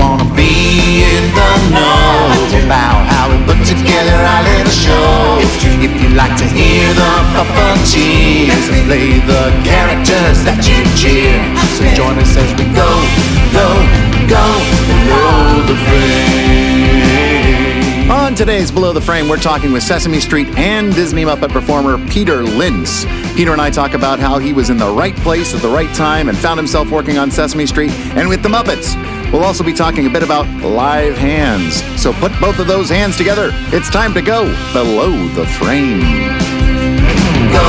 wanna be in the know about how we put together our little show. If you like to hear the puppeteers play the characters that you cheer, so join us as we go below the frame. On today's Below the Frame, we're talking with Sesame Street and Disney Muppet performer Peter Linz. Peter and I talk about how he was in the right place at the right time and found himself working on Sesame Street and with the Muppets. We'll also be talking a bit about live hands. So put both of those hands together. It's time to go below the frame. Go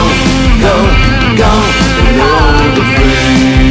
below the frame.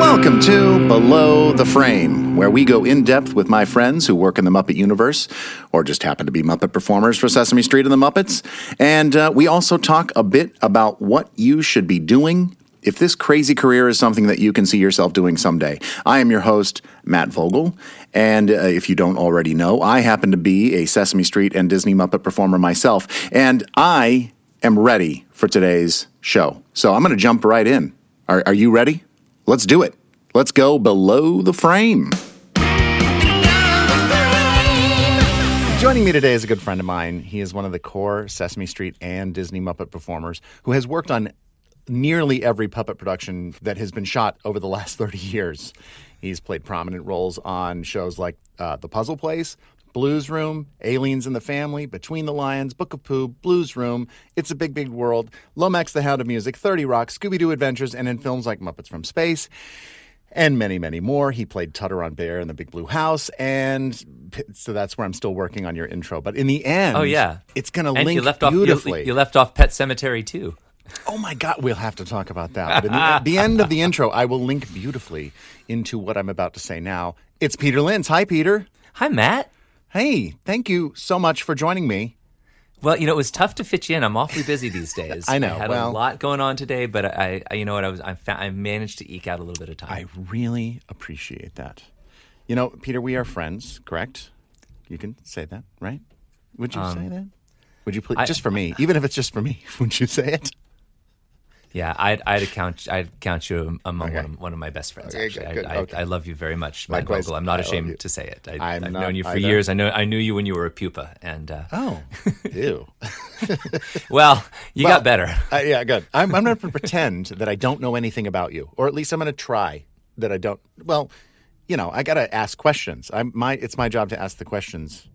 Welcome to Below the Frame, where we go in depth with my friends who work in the Muppet universe, or just happen to be Muppet performers for Sesame Street and the Muppets. And we also talk a bit about what you should be doing if this crazy career is something that you can see yourself doing someday. I am your host, Matt Vogel, and if you don't already know, I happen to be a Sesame Street and Disney Muppet performer myself, and I am ready for today's show. So I'm going to jump right in. Are you ready? Let's do it. Let's go below the frame. Joining me today is a good friend of mine. He is one of the core Sesame Street and Disney Muppet performers who has worked on nearly every puppet production that has been shot over the last 30 years. He's played prominent roles on shows like The Puzzle Place, Blues Room, Aliens in the Family, Between the Lions, Book of Pooh, Blues Room, It's a Big, Big World, Lomax the Hound of Music, 30 Rock, Scooby-Doo Adventures, and in films like Muppets from Space, and many, many more. He played Tutter on Bear in The Big Blue House, and so that's where I'm still working on your intro. But in the end, it's going to link beautifully. You left off Pet Sematary, too. Oh my God, we'll have to talk about that. But at the end of the intro, I will link beautifully into what I'm about to say now. It's Peter Linz. Hi, Peter. Hi, Matt. Hey, thank you so much for joining me. Well, you know, it was tough to fit you in. I'm awfully busy these days. I know. I had a lot going on today, but I you know what? I managed to eke out a little bit of time. I really appreciate that. You know, Peter, we are friends, correct? You can say that, right? Would you say that? Would you please, just for me, even if it's just for me, would you say it? Yeah, I'd count you among one of my best friends. Okay, actually, good. I love you very much, Matt Vogel. I'm not ashamed to say it. I've known you for years. I knew you when you were a pupa, and ew. Well, you got better. Yeah, good. I'm not going to pretend that I don't know anything about you, or at least I'm going to try that I don't. Well, you know, I got to ask questions. It's my job to ask the questions,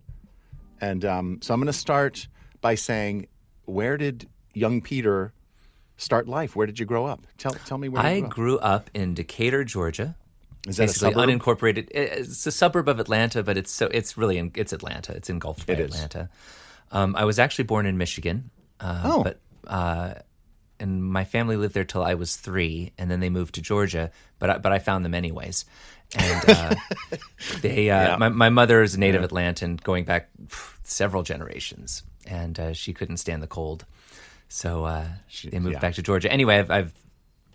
and so I'm going to start by saying, where did young Peter start life? Where did you grow up? Tell me where you grew up. I grew up in Decatur, Georgia. Is that basically a suburb? Unincorporated. It's a suburb of Atlanta, but it's Atlanta. It's engulfed by Atlanta. I was actually born in Michigan, and my family lived there till I was 3, and then they moved to Georgia. But I found them anyways. And my mother is a native Atlantan, going back several generations, and she couldn't stand the cold. So they moved back to Georgia. Anyway, I've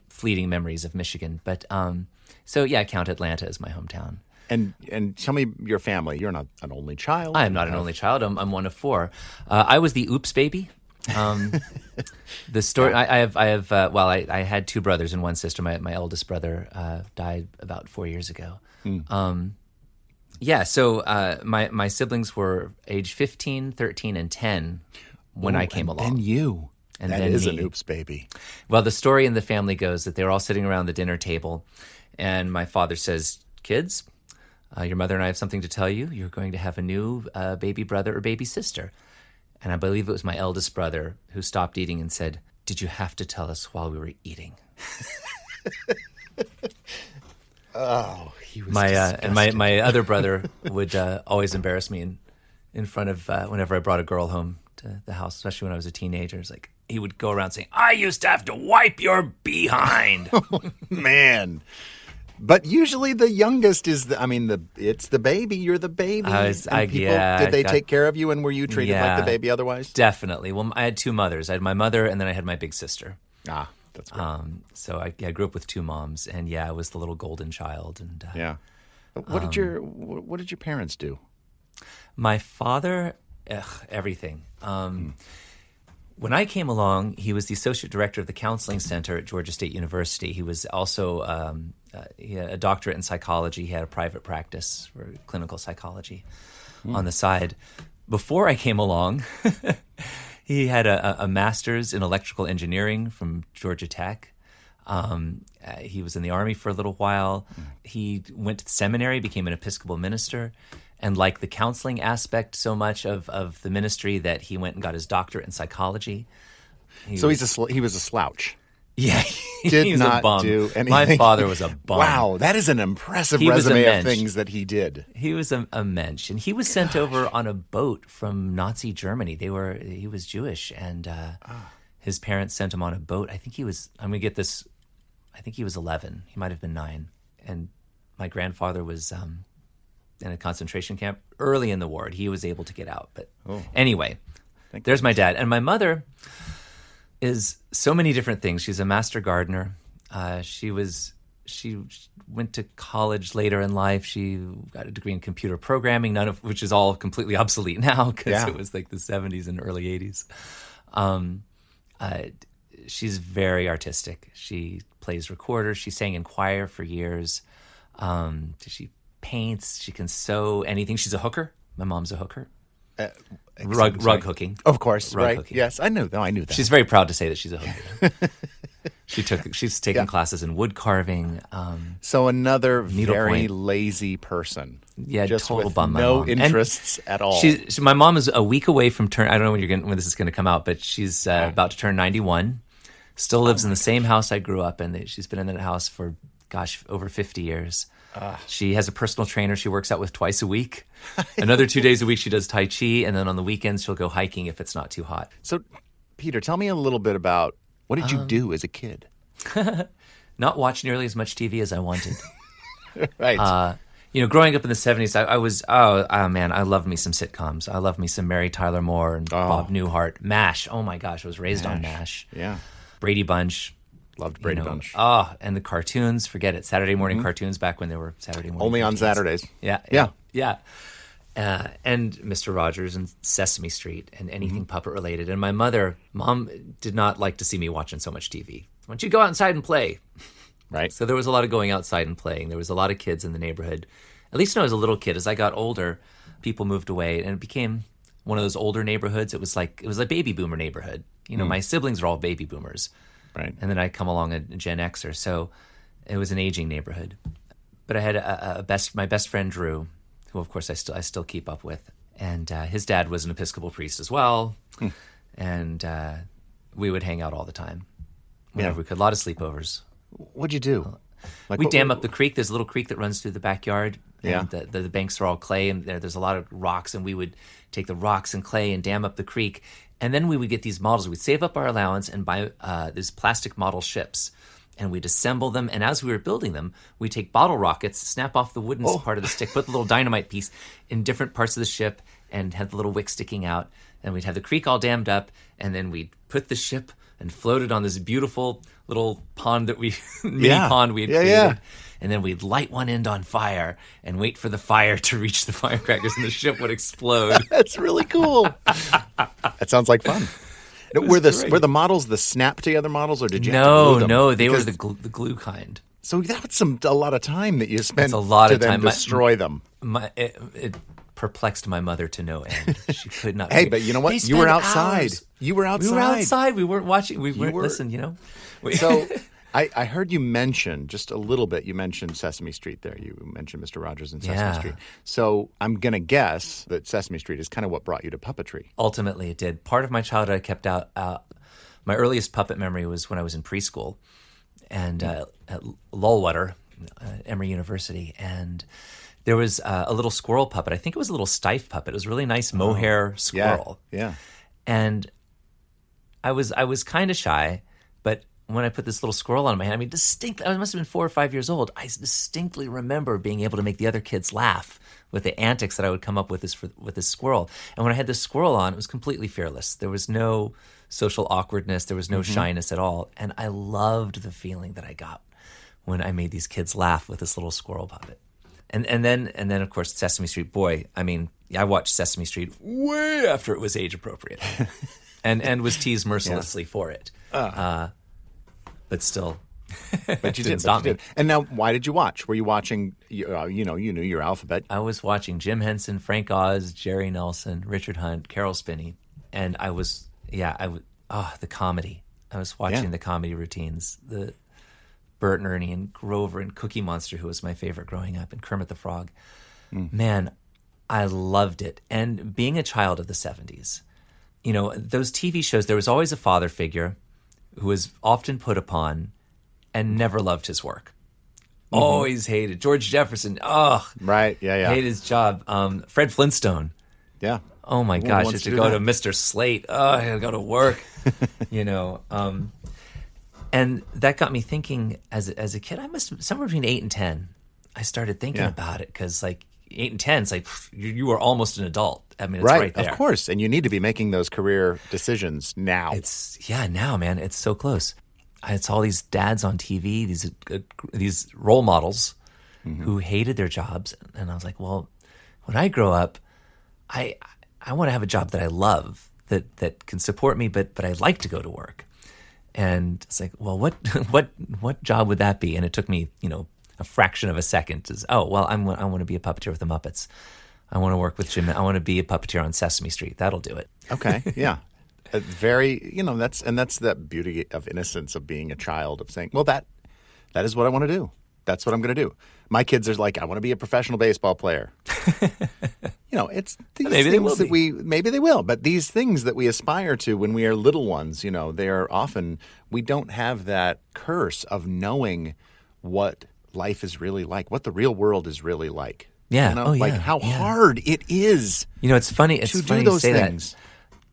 fleeting memories of Michigan, but I count Atlanta as my hometown. And tell me your family. You're not an only child. I am not an only child. I'm one of 4. I was the oops baby. The story. I have. I had 2 brothers and one sister. My eldest brother died about 4 years ago. So my siblings were age 15, 13, and 10 when I came along. And you. And that is an oops baby. Well, the story in the family goes that they were all sitting around the dinner table, and my father says, "Kids, your mother and I have something to tell you. You're going to have a new baby brother or baby sister." And I believe it was my eldest brother who stopped eating and said, "Did you have to tell us while we were eating?" Oh, he was disgusting. And my other brother would always embarrass me in front of whenever I brought a girl home to the house, especially when I was a teenager. It's like he would go around saying, "I used to have to wipe your behind." Oh, man. But usually the youngest is it's the baby. You're the baby. Did they take care of you, and were you treated like the baby otherwise? Definitely. Well, I had 2 mothers. I had my mother, and then I had my big sister. Ah, that's great. So I grew up with 2 moms, and I was the little golden child. And what did your parents do? My father, everything. When I came along, he was the associate director of the counseling center at Georgia State University. He was also he had a doctorate in psychology. He had a private practice for clinical psychology on the side. Before I came along, he had a master's in electrical engineering from Georgia Tech. He was in the Army for a little while. He went to seminary, became an Episcopal minister, and liked the counseling aspect so much of the ministry that he went and got his doctorate in psychology. He was a slouch. Yeah, he did not do anything. My father was a bum. Wow, that is an impressive resume of things that he did. He was a mensch, and he was sent over on a boat from Nazi Germany. He was Jewish, and his parents sent him on a boat. I think he was 11. He might have been 9. And my grandfather was in a concentration camp early in the war. He was able to get out. But anyway, there's my dad. And my mother is so many different things. She's a master gardener. She went to college later in life. She got a degree in computer programming, none of which is all completely obsolete now because it was like the 70s and early 80s. She's very artistic. She plays recorder. She sang in choir for years. She paints. She can sew anything. She's a hooker. My mom's a hooker. Rug hooking. Of course. Rug hooking. Yes, I knew that. She's very proud to say that she's a hooker. She's taken classes in wood carving. So another very lazy person. Yeah, just total bum. No interests at all. My mom is a week away from I don't know when this is going to come out, but she's about to turn 91. Still lives in the same house I grew up in. She's been in that house for, over 50 years. She has a personal trainer she works out with twice a week. Another 2 days a week she does Tai Chi, and then on the weekends she'll go hiking if it's not too hot. So, Peter, tell me a little bit about what did you do as a kid? Not watch nearly as much TV as I wanted. Right. Growing up in the 70s, I was, I loved me some sitcoms. I loved me some Mary Tyler Moore and Bob Newhart. MASH, oh my gosh, I was raised on MASH. Yeah. Brady Bunch. Loved Brady Bunch. And the cartoons. Forget it. Saturday morning cartoons back when they were Saturday morning. Only on Saturdays. Yeah. And Mr. Rogers and Sesame Street and anything puppet related. And my mom did not like to see me watching so much TV. Why don't you go outside and play? Right. So there was a lot of going outside and playing. There was a lot of kids in the neighborhood. At least when I was a little kid. As I got older, people moved away and it became one of those older neighborhoods. It was a baby boomer neighborhood. My siblings are all baby boomers. Right. And then I come along a Gen Xer. So it was an aging neighborhood. But I had my best friend, Drew, who, of course, I still keep up with. And his dad was an Episcopal priest as well. And we would hang out all the time whenever we could. A lot of sleepovers. What'd you do? We dam up the creek. There's a little creek that runs through the backyard. Yeah. And the banks are all clay, and there's a lot of rocks. And we would take the rocks and clay and dam up the creek. And then we would get these models. We'd save up our allowance and buy these plastic model ships. And we'd assemble them. And as we were building them, we'd take bottle rockets, snap off the wooden part of the stick, put the little dynamite piece in different parts of the ship, and had the little wick sticking out. And we'd have the creek all dammed up. And then we'd put the ship and float it on this beautiful little pond that we had created. Yeah. And then we'd light one end on fire and wait for the fire to reach the firecrackers, and the ship would explode. That's really cool. That sounds like fun. Were the models the snap-together models, or did you have to glue them? They were the glue kind. So that's a lot of time that you spent destroy them. It perplexed my mother to no end. She could not. Hey, but you know what? You were outside. We were outside. We weren't watching. So... I heard you mention, just a little bit, you mentioned Sesame Street there. You mentioned Mr. Rogers and Sesame Street. So I'm going to guess that Sesame Street is kind of what brought you to puppetry. Ultimately, it did. Part of my childhood I kept out. My earliest puppet memory was when I was in preschool and at Lowellwater, Emory University. And there was a little squirrel puppet. I think it was a little Steiff puppet. It was a really nice mohair squirrel. Yeah. And I was kind of shy, but... when I put this little squirrel on my hand, I must have been 4 or 5 years old. I distinctly remember being able to make the other kids laugh with the antics that I would come up with with this squirrel. And when I had this squirrel on, it was completely fearless. There was no social awkwardness. There was no shyness at all. And I loved the feeling that I got when I made these kids laugh with this little squirrel puppet. And then of course, Sesame Street. I watched Sesame Street way after it was age appropriate. and was teased mercilessly for it. But still, but you didn't stop me. And now, why did you watch? Were you watching? You knew your alphabet. I was watching Jim Henson, Frank Oz, Jerry Nelson, Richard Hunt, Carol Spinney, and I was the comedy. I was watching the comedy routines, the Bert and Ernie and Grover and Cookie Monster, who was my favorite growing up, and Kermit the Frog. Man, I loved it. And being a child of the 70s, those TV shows, there was always a father figure who was often put upon and never loved his work. Mm-hmm. Always hated George Jefferson. Right. Yeah. Hated his job. Fred Flintstone. Yeah. Oh my gosh, you have to go to Mr. Slate. I gotta go to work. And that got me thinking as a kid. I must have, somewhere between 8 and 10, I started thinking about it, because 8 and 10, it's like you are almost an adult. I mean, it's right there. Of course, and you need to be making those career decisions now. Now, man, it's so close. It's all these dads on TV, these role models who hated their jobs, and I was like, well, when I grow up, I want to have a job that I love, that can support me, but I like to go to work. And it's like, well, what job would that be? And it took me, a fraction of a second. I want to be a puppeteer with the Muppets. I want to work with Jim. I want to be a puppeteer on Sesame Street. That'll do it. Okay, yeah. That's the beauty of innocence, of being a child, of saying, well, that is what I want to do. That's what I'm going to do. My kids are like, I want to be a professional baseball player. It's these things that maybe they will. But these things that we aspire to when we are little ones, they are often, we don't have that curse of knowing what life is really like, what the real world is really like. Yeah. How hard it is. It's funny. It's funny to say that.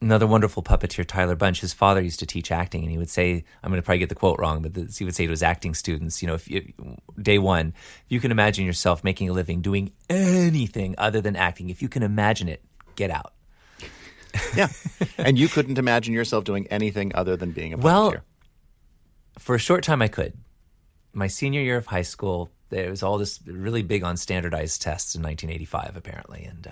Another wonderful puppeteer, Tyler Bunch, his father used to teach acting, and he would say, I'm going to probably get the quote wrong, but he would say to his acting students, day one, if you can imagine yourself making a living doing anything other than acting, if you can imagine it, get out. Yeah. And you couldn't imagine yourself doing anything other than being a puppeteer. Well, for a short time I could. My senior year of high school, there was all this really big on standardized tests in 1985, apparently, and...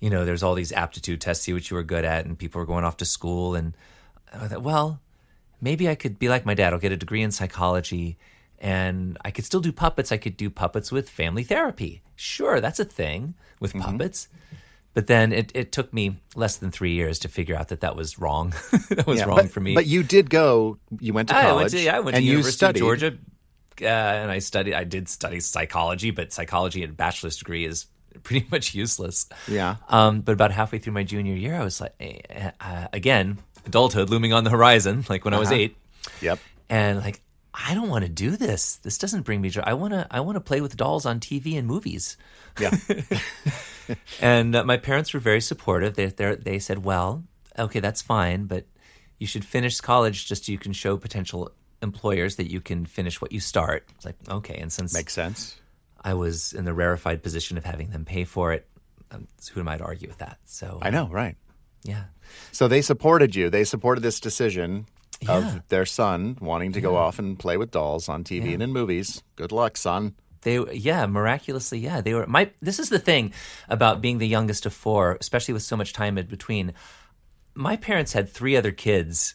there's all these aptitude tests, see what you were good at, and people were going off to school. And I thought, well, maybe I could be like my dad. I'll get a degree in psychology, and I could still do puppets. I could do puppets with family therapy. Sure, that's a thing with puppets. But then it took me less than 3 years to figure out that was wrong. That was wrong for me. But you went to college. I went to University of Georgia, and I did study psychology, but psychology and bachelor's degree is pretty much useless. Yeah. But about halfway through my junior year, I was like, again, adulthood looming on the horizon, like when I was 8. Yep. And I don't want to do this. This doesn't bring me joy. I want to play with dolls on TV and movies. Yeah. And my parents were very supportive. They said, well, okay, that's fine, but you should finish college just so you can show potential employers that you can finish what you start. It's like, okay. And since makes sense. I was in the rarefied position of having them pay for it. Who am I to argue with that? So I know, right? Yeah. So they supported you. They supported this decision of their son wanting to go off and play with dolls on TV and in movies. Good luck, son. Miraculously, they were. This is the thing about being the youngest of four, especially with so much time in between. My parents had 3 other kids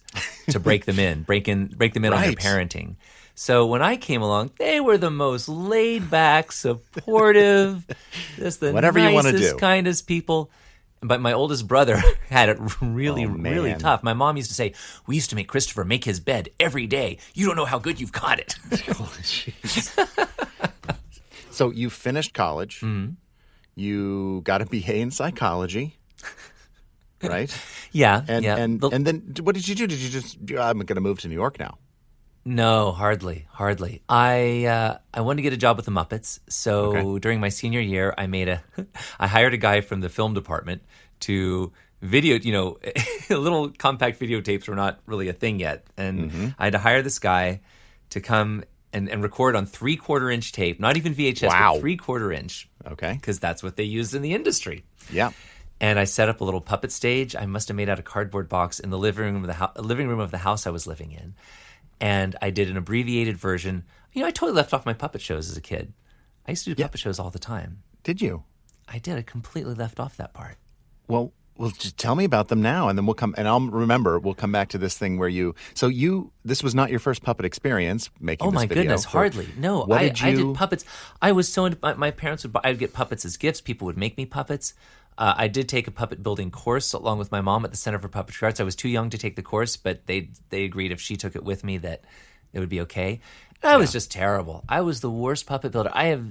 to break them in on their parenting. So when I came along, they were the most laid-back, supportive, just the whatever nicest, you kindest people. But my oldest brother had it really tough. My mom used to say, we used to make Christopher make his bed every day. You don't know how good you've got it. Oh, jeez. So you finished college. Mm-hmm. You got a BA in psychology. Right? Yeah. And then what did you do? Did you just, I'm going to move to New York now? No, hardly. I wanted to get a job with the Muppets, so during my senior year, I hired a guy from the film department to video. Little compact videotapes were not really a thing yet, and I had to hire this guy to come and record on 3/4-inch tape, not even VHS, but 3/4-inch. Okay, because that's what they used in the industry. Yeah. And I set up a little puppet stage. I must have made out a cardboard box in the living room of the house I was living in. And I did an abbreviated version. I totally left off my puppet shows as a kid. I used to do puppet shows all the time. Did you? I did. I completely left off that part. Well, Well, just tell me about them now, and then we'll come. And we'll come back to this thing where you. So you, this was not your first puppet experience making. Oh my goodness, hardly. No, I did puppets. I was so into my parents would. I'd get puppets as gifts. People would make me puppets. I did take a puppet building course along with my mom at the Center for Puppetry Arts. I was too young to take the course, but they agreed if she took it with me that it would be okay. And I was just terrible. I was the worst puppet builder. I have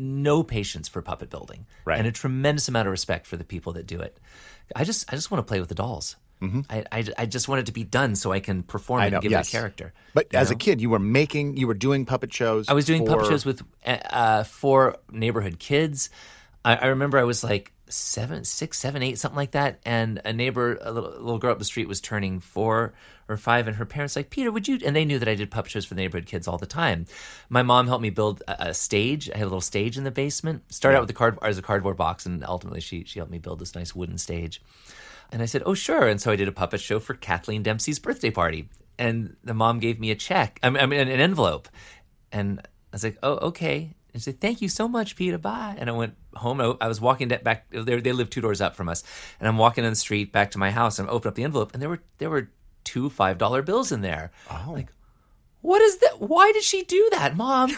no patience for puppet building, right, and a tremendous amount of respect for the people that do it. I just want to play with the dolls. Mm-hmm. I just want it to be done so I can perform and give it a character. But as a kid, you were doing puppet shows. I was doing puppet shows with four neighborhood kids. I remember I was like 7, 6, 7, 8, something like that, and a neighbor, a little girl up the street, was turning 4 or 5, and her parents like, Peter, would you? And they knew that I did puppet shows for the neighborhood kids all the time. My mom helped me build a stage. I had a little stage in the basement. Started out with as a cardboard box, and ultimately she helped me build this nice wooden stage. And I said, oh sure, and so I did a puppet show for Kathleen Dempsey's birthday party, and the mom gave me a check. I mean, an envelope, and I was like, oh okay. And she said, thank you so much, Peter, bye. And I went home. I was walking back. They lived 2 doors up from us. And I'm walking on the street back to my house, and I opened up the envelope, and there were 2 $5 bills in there. Oh. I'm like, what is that? Why did she do that, Mom?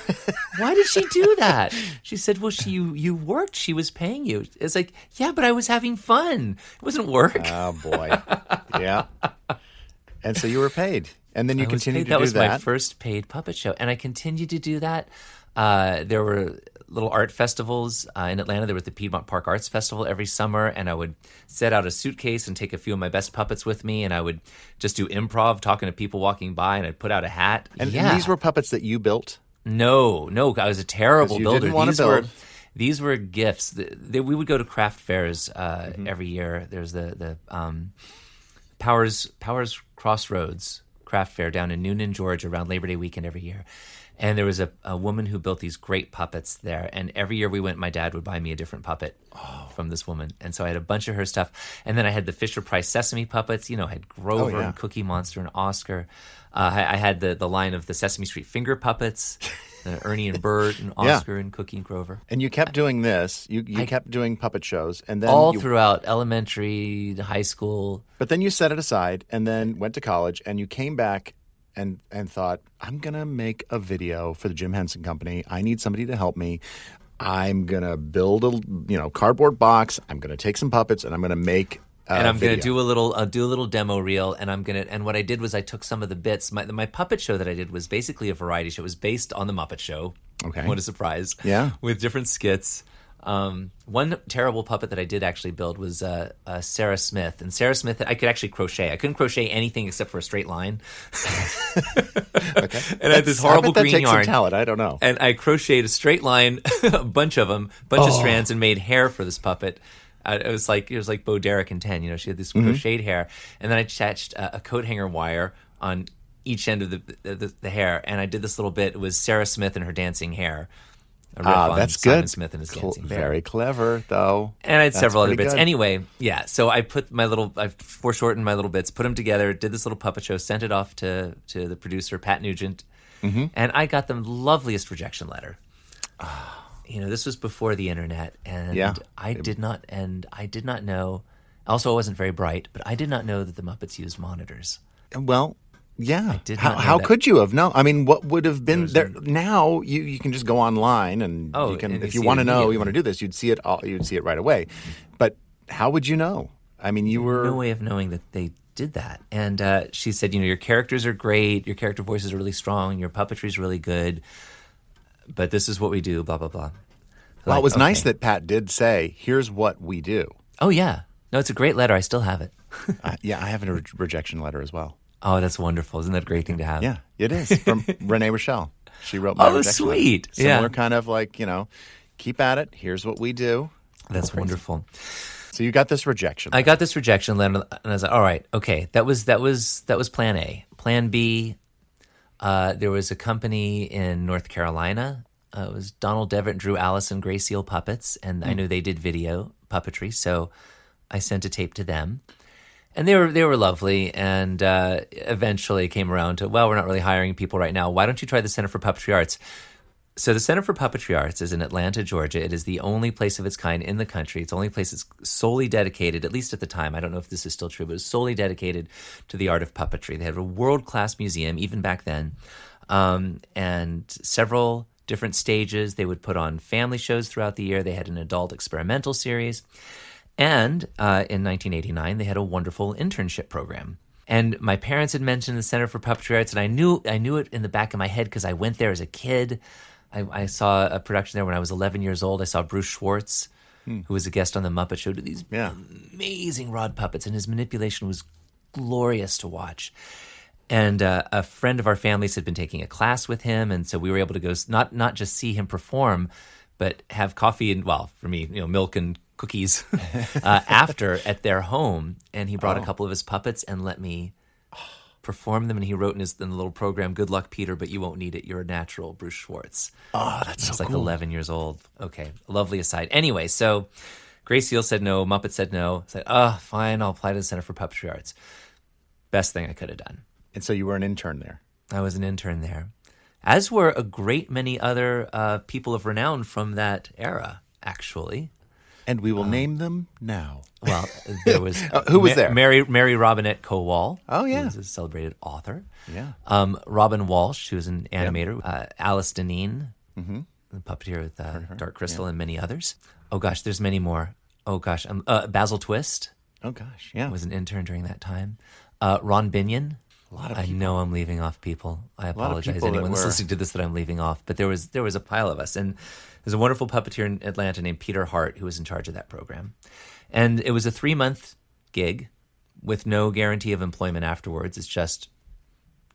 Why did she do that? She said, well, you worked. She was paying you. It's like, yeah, but I was having fun. It wasn't work. Oh, boy. Yeah. And so you were paid. And then you continued to do that. That was my first paid puppet show. And I continued to do that. There were little art festivals in Atlanta. There was the Piedmont Park Arts Festival every summer, and I would set out a suitcase and take a few of my best puppets with me, and I would just do improv, talking to people walking by, and I'd put out a hat. And these were puppets that you built? No, I was a terrible builder. Didn't want to build. These were gifts. We would go to craft fairs every year. There's the Powers Crossroads craft fair down in Noonan, Georgia, around Labor Day weekend every year. And there was a woman who built these great puppets there. And every year we went, my dad would buy me a different puppet from this woman. And so I had a bunch of her stuff. And then I had the Fisher-Price Sesame puppets. You know, I had Grover and Cookie Monster and Oscar. I had the line of the Sesame Street finger puppets, Ernie and Bert and Oscar and Cookie and Grover. And you kept doing this. You kept doing puppet shows. And then throughout elementary, high school. But then you set it aside and then went to college and you came back. And thought, I'm going to make a video for the Jim Henson Company. I need somebody to help me. I'm going to build a cardboard box. I'm going to take some puppets and I'm going to make a And I'm going to do a little demo reel. And I'm going to and what I did was I took some of the bits. My puppet show that I did was basically a variety show. It was based on the Muppet Show. Okay, what a surprise! Yeah, with different skits. One terrible puppet that I did actually build was Sarah Smith. And Sarah Smith, I could actually crochet. I couldn't crochet anything except for a straight line. Okay. And I had this horrible green yarn. That takes some talent. I don't know. And I crocheted a straight line, a bunch of them, of strands, and made hair for this puppet. It was like Bo Derek in 10. She had this crocheted hair. And then I attached a coat hanger wire on each end of the hair. And I did this little bit. It was Sarah Smith and her dancing hair. That's Simon good. Smith and his dancing bear. Very clever, though. And I had several other bits. Good. Anyway, so I put I foreshortened my little bits, put them together, did this little puppet show, sent it off to the producer, Pat Nugent, and I got the loveliest rejection letter. This was before the internet, and I did not know. Also, I wasn't very bright, but I did not know that the Muppets used monitors. Well. Yeah. How could you have known? I mean, what would have been there? Now you can just go online and if you want to know, you want to do this, you'd see it right away. But how would you know? I mean, you were no way of knowing that they did that. And she said, your characters are great, your character voices are really strong, your puppetry is really good, but this is what we do, blah blah blah. Well, it was nice that Pat did say, here's what we do. Oh yeah, no, it's a great letter. I still have it. I have a rejection letter as well. Oh, that's wonderful. Isn't that a great thing to have? Yeah, it is. From Renee Rochelle. She wrote my rejection letter. Oh, sweet. Similar kind of like, keep at it. Here's what we do. That's wonderful. So you got this rejection letter. I got this rejection letter, and I was like, all right, okay. That was plan A. Plan B, there was a company in North Carolina. It was Donald Devitt and Drew Allison, Gray Seal Puppets, and I knew they did video puppetry, so I sent a tape to them. And they were lovely, and eventually came around to, well, we're not really hiring people right now. Why don't you try the Center for Puppetry Arts? So the Center for Puppetry Arts is in Atlanta, Georgia. It is the only place of its kind in the country. It's the only place that's solely dedicated, at least at the time, I don't know if this is still true, but it's solely dedicated to the art of puppetry. They had a world-class museum, even back then, and several different stages. They would put on family shows throughout the year. They had an adult experimental series. And in 1989, they had a wonderful internship program. And my parents had mentioned the Center for Puppetry Arts, and I knew it in the back of my head because I went there as a kid. I saw a production there when I was 11 years old. I saw Bruce Schwartz, who was a guest on The Muppet Show, do these amazing rod puppets, and his manipulation was glorious to watch. And a friend of our family's had been taking a class with him, and so we were able to go not just see him perform, but have coffee and, well, for me, milk and cookies after at their home. And he brought a couple of his puppets and let me perform them, and he wrote in the little program, "Good luck, Peter, but you won't need it. You're a natural, Bruce Schwartz." Oh, that's so cool. I was like 11 years old. Okay, lovely aside. Anyway, so Grace Seal said no, Muppet said no. I said, fine, I'll apply to the Center for Puppetry Arts. Best thing I could have done. And so you were an intern there. I was an intern there, as were a great many other people of renown from that era, actually. And we will name them now. Well, there was... who was there? Mary Robinette Kowal. Oh, yeah. Who was a celebrated author. Yeah. Robin Walsh, who was an animator. Yeah. Alice Dineen, the puppeteer with Dark Crystal, and many others. Oh, gosh, there's many more. Oh, gosh. Basil Twist. Oh, gosh, yeah. Was an intern during that time. Ron Binion. A lot of people. I know I'm leaving off people. I apologize, anyone that's listening to this, that I'm leaving off. But there was a pile of us. And there's a wonderful puppeteer in Atlanta named Peter Hart who was in charge of that program. And it was a 3-month gig with no guarantee of employment afterwards. It's just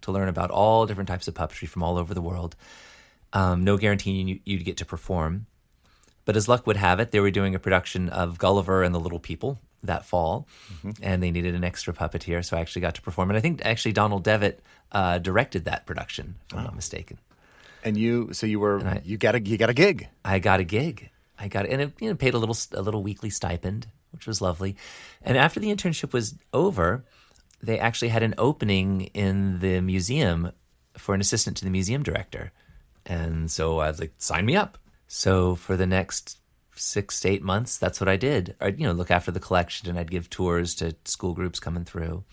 to learn about all different types of puppetry from all over the world. No guarantee you'd get to perform. But as luck would have it, they were doing a production of Gulliver and the Little People that fall, and they needed an extra puppeteer, so I actually got to perform. And I think actually Donald Devitt directed that production, if I'm not mistaken. And you got a gig. I got a gig. And it paid a little weekly stipend, which was lovely. And after the internship was over, they actually had an opening in the museum for an assistant to the museum director. And so I was like, sign me up. So for the next 6 to 8 months, that's what I did. I'd, look after the collection, and I'd give tours to school groups coming through.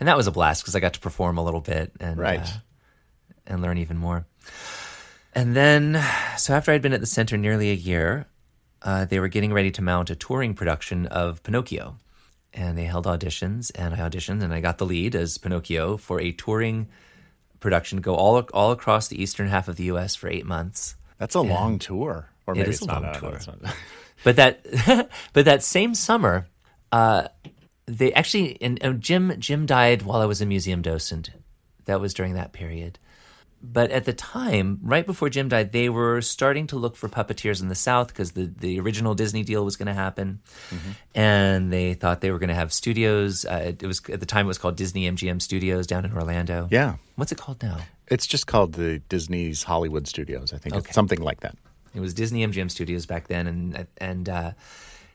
And that was a blast because I got to perform a little bit and learn even more. And then, so after I'd been at the center nearly a year, they were getting ready to mount a touring production of Pinocchio. And they held auditions, and I auditioned, and I got the lead as Pinocchio for a touring production, go all across the eastern half of the U.S. for 8 months. That's a long tour. Or maybe it's not a tour. But that same summer, they actually, and Jim died while I was a museum docent. That was during that period. But at the time, right before Jim died, they were starting to look for puppeteers in the South because the original Disney deal was going to happen. And they thought they were going to have studios. It was at the time it was called Disney-MGM Studios down in Orlando. Yeah. What's it called now? It's just called the Disney's Hollywood Studios, I think. Okay. It's something like that. It was Disney-MGM Studios back then, and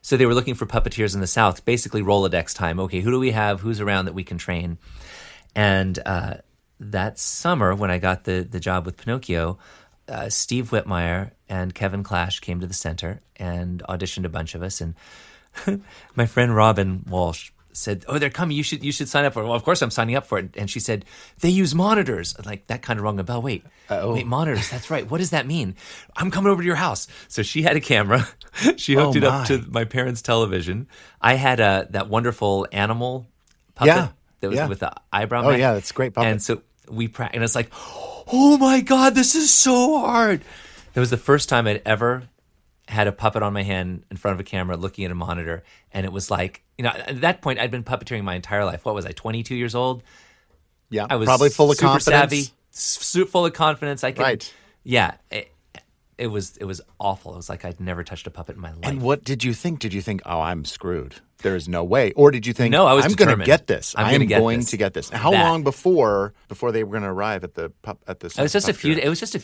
so they were looking for puppeteers in the South, basically Rolodex time. Okay, who do we have? Who's around that we can train? And that summer, when I got the job with Pinocchio, Steve Whitmire and Kevin Clash came to the center and auditioned a bunch of us. And my friend Robin Walsh said, "Oh, they're coming. You should sign up for it." Well, of course I'm signing up for it. And she said, "They use monitors." Like, that kind of rung a bell. Wait, monitors. That's right. What does that mean? I'm coming over to your house. So she had a camera. She hooked it up to my parents' television. I had that wonderful animal puppet that was with the eyebrow mask. Oh yeah, that's a great puppet. And so we practiced. And it's like, oh my God, this is so hard. That was the first time I'd ever had a puppet on my hand in front of a camera looking at a monitor. And it was like, at that point, I'd been puppeteering my entire life. What was I, 22 years old? Yeah, I was probably full of confidence. Savvy, full of confidence. I could, yeah, it was awful. It was like I'd never touched a puppet in my life. And what did you think? Did you think, oh, I'm screwed? there is no way? Or did you think, no, I was determined. I'm going to get this. How long before they were going to arrive at the this? It was just a few days.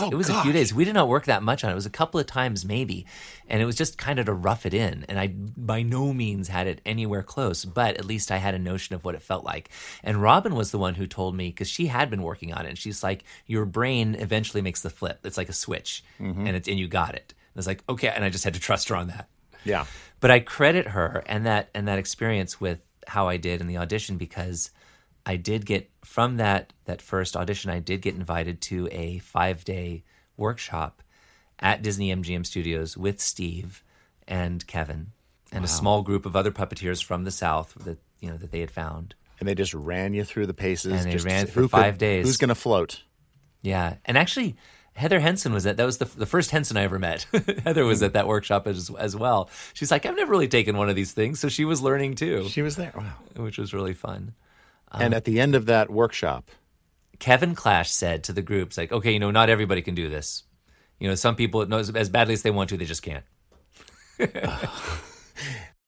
A few days. We did not work that much on it. It was a couple of times maybe, and it was just kind of to rough it in. And I by no means had it anywhere close, but at least I had a notion of what it felt like. And Robin was the one who told me, because she had been working on it, and she's like, your brain eventually makes the flip. It's like a switch, and you got it. And it's like, okay, and I just had to trust her on that. Yeah. But I credit her and that experience with how I did in the audition, because I did get, from that first audition, I did get invited to a 5-day workshop at Disney-MGM Studios with Steve and Kevin and a small group of other puppeteers from the South that they had found. And they just ran you through the paces. And they ran through 5 days. Who's going to float? Yeah. And actually, Heather Henson was that was the first Henson I ever met. Heather was at that workshop as well. She's like, I've never really taken one of these things, so she was learning too. She was there, wow. Which was really fun. And at the end of that workshop, Kevin Clash said to the groups, like, okay, not everybody can do this. Some people, as badly as they want to, they just can't.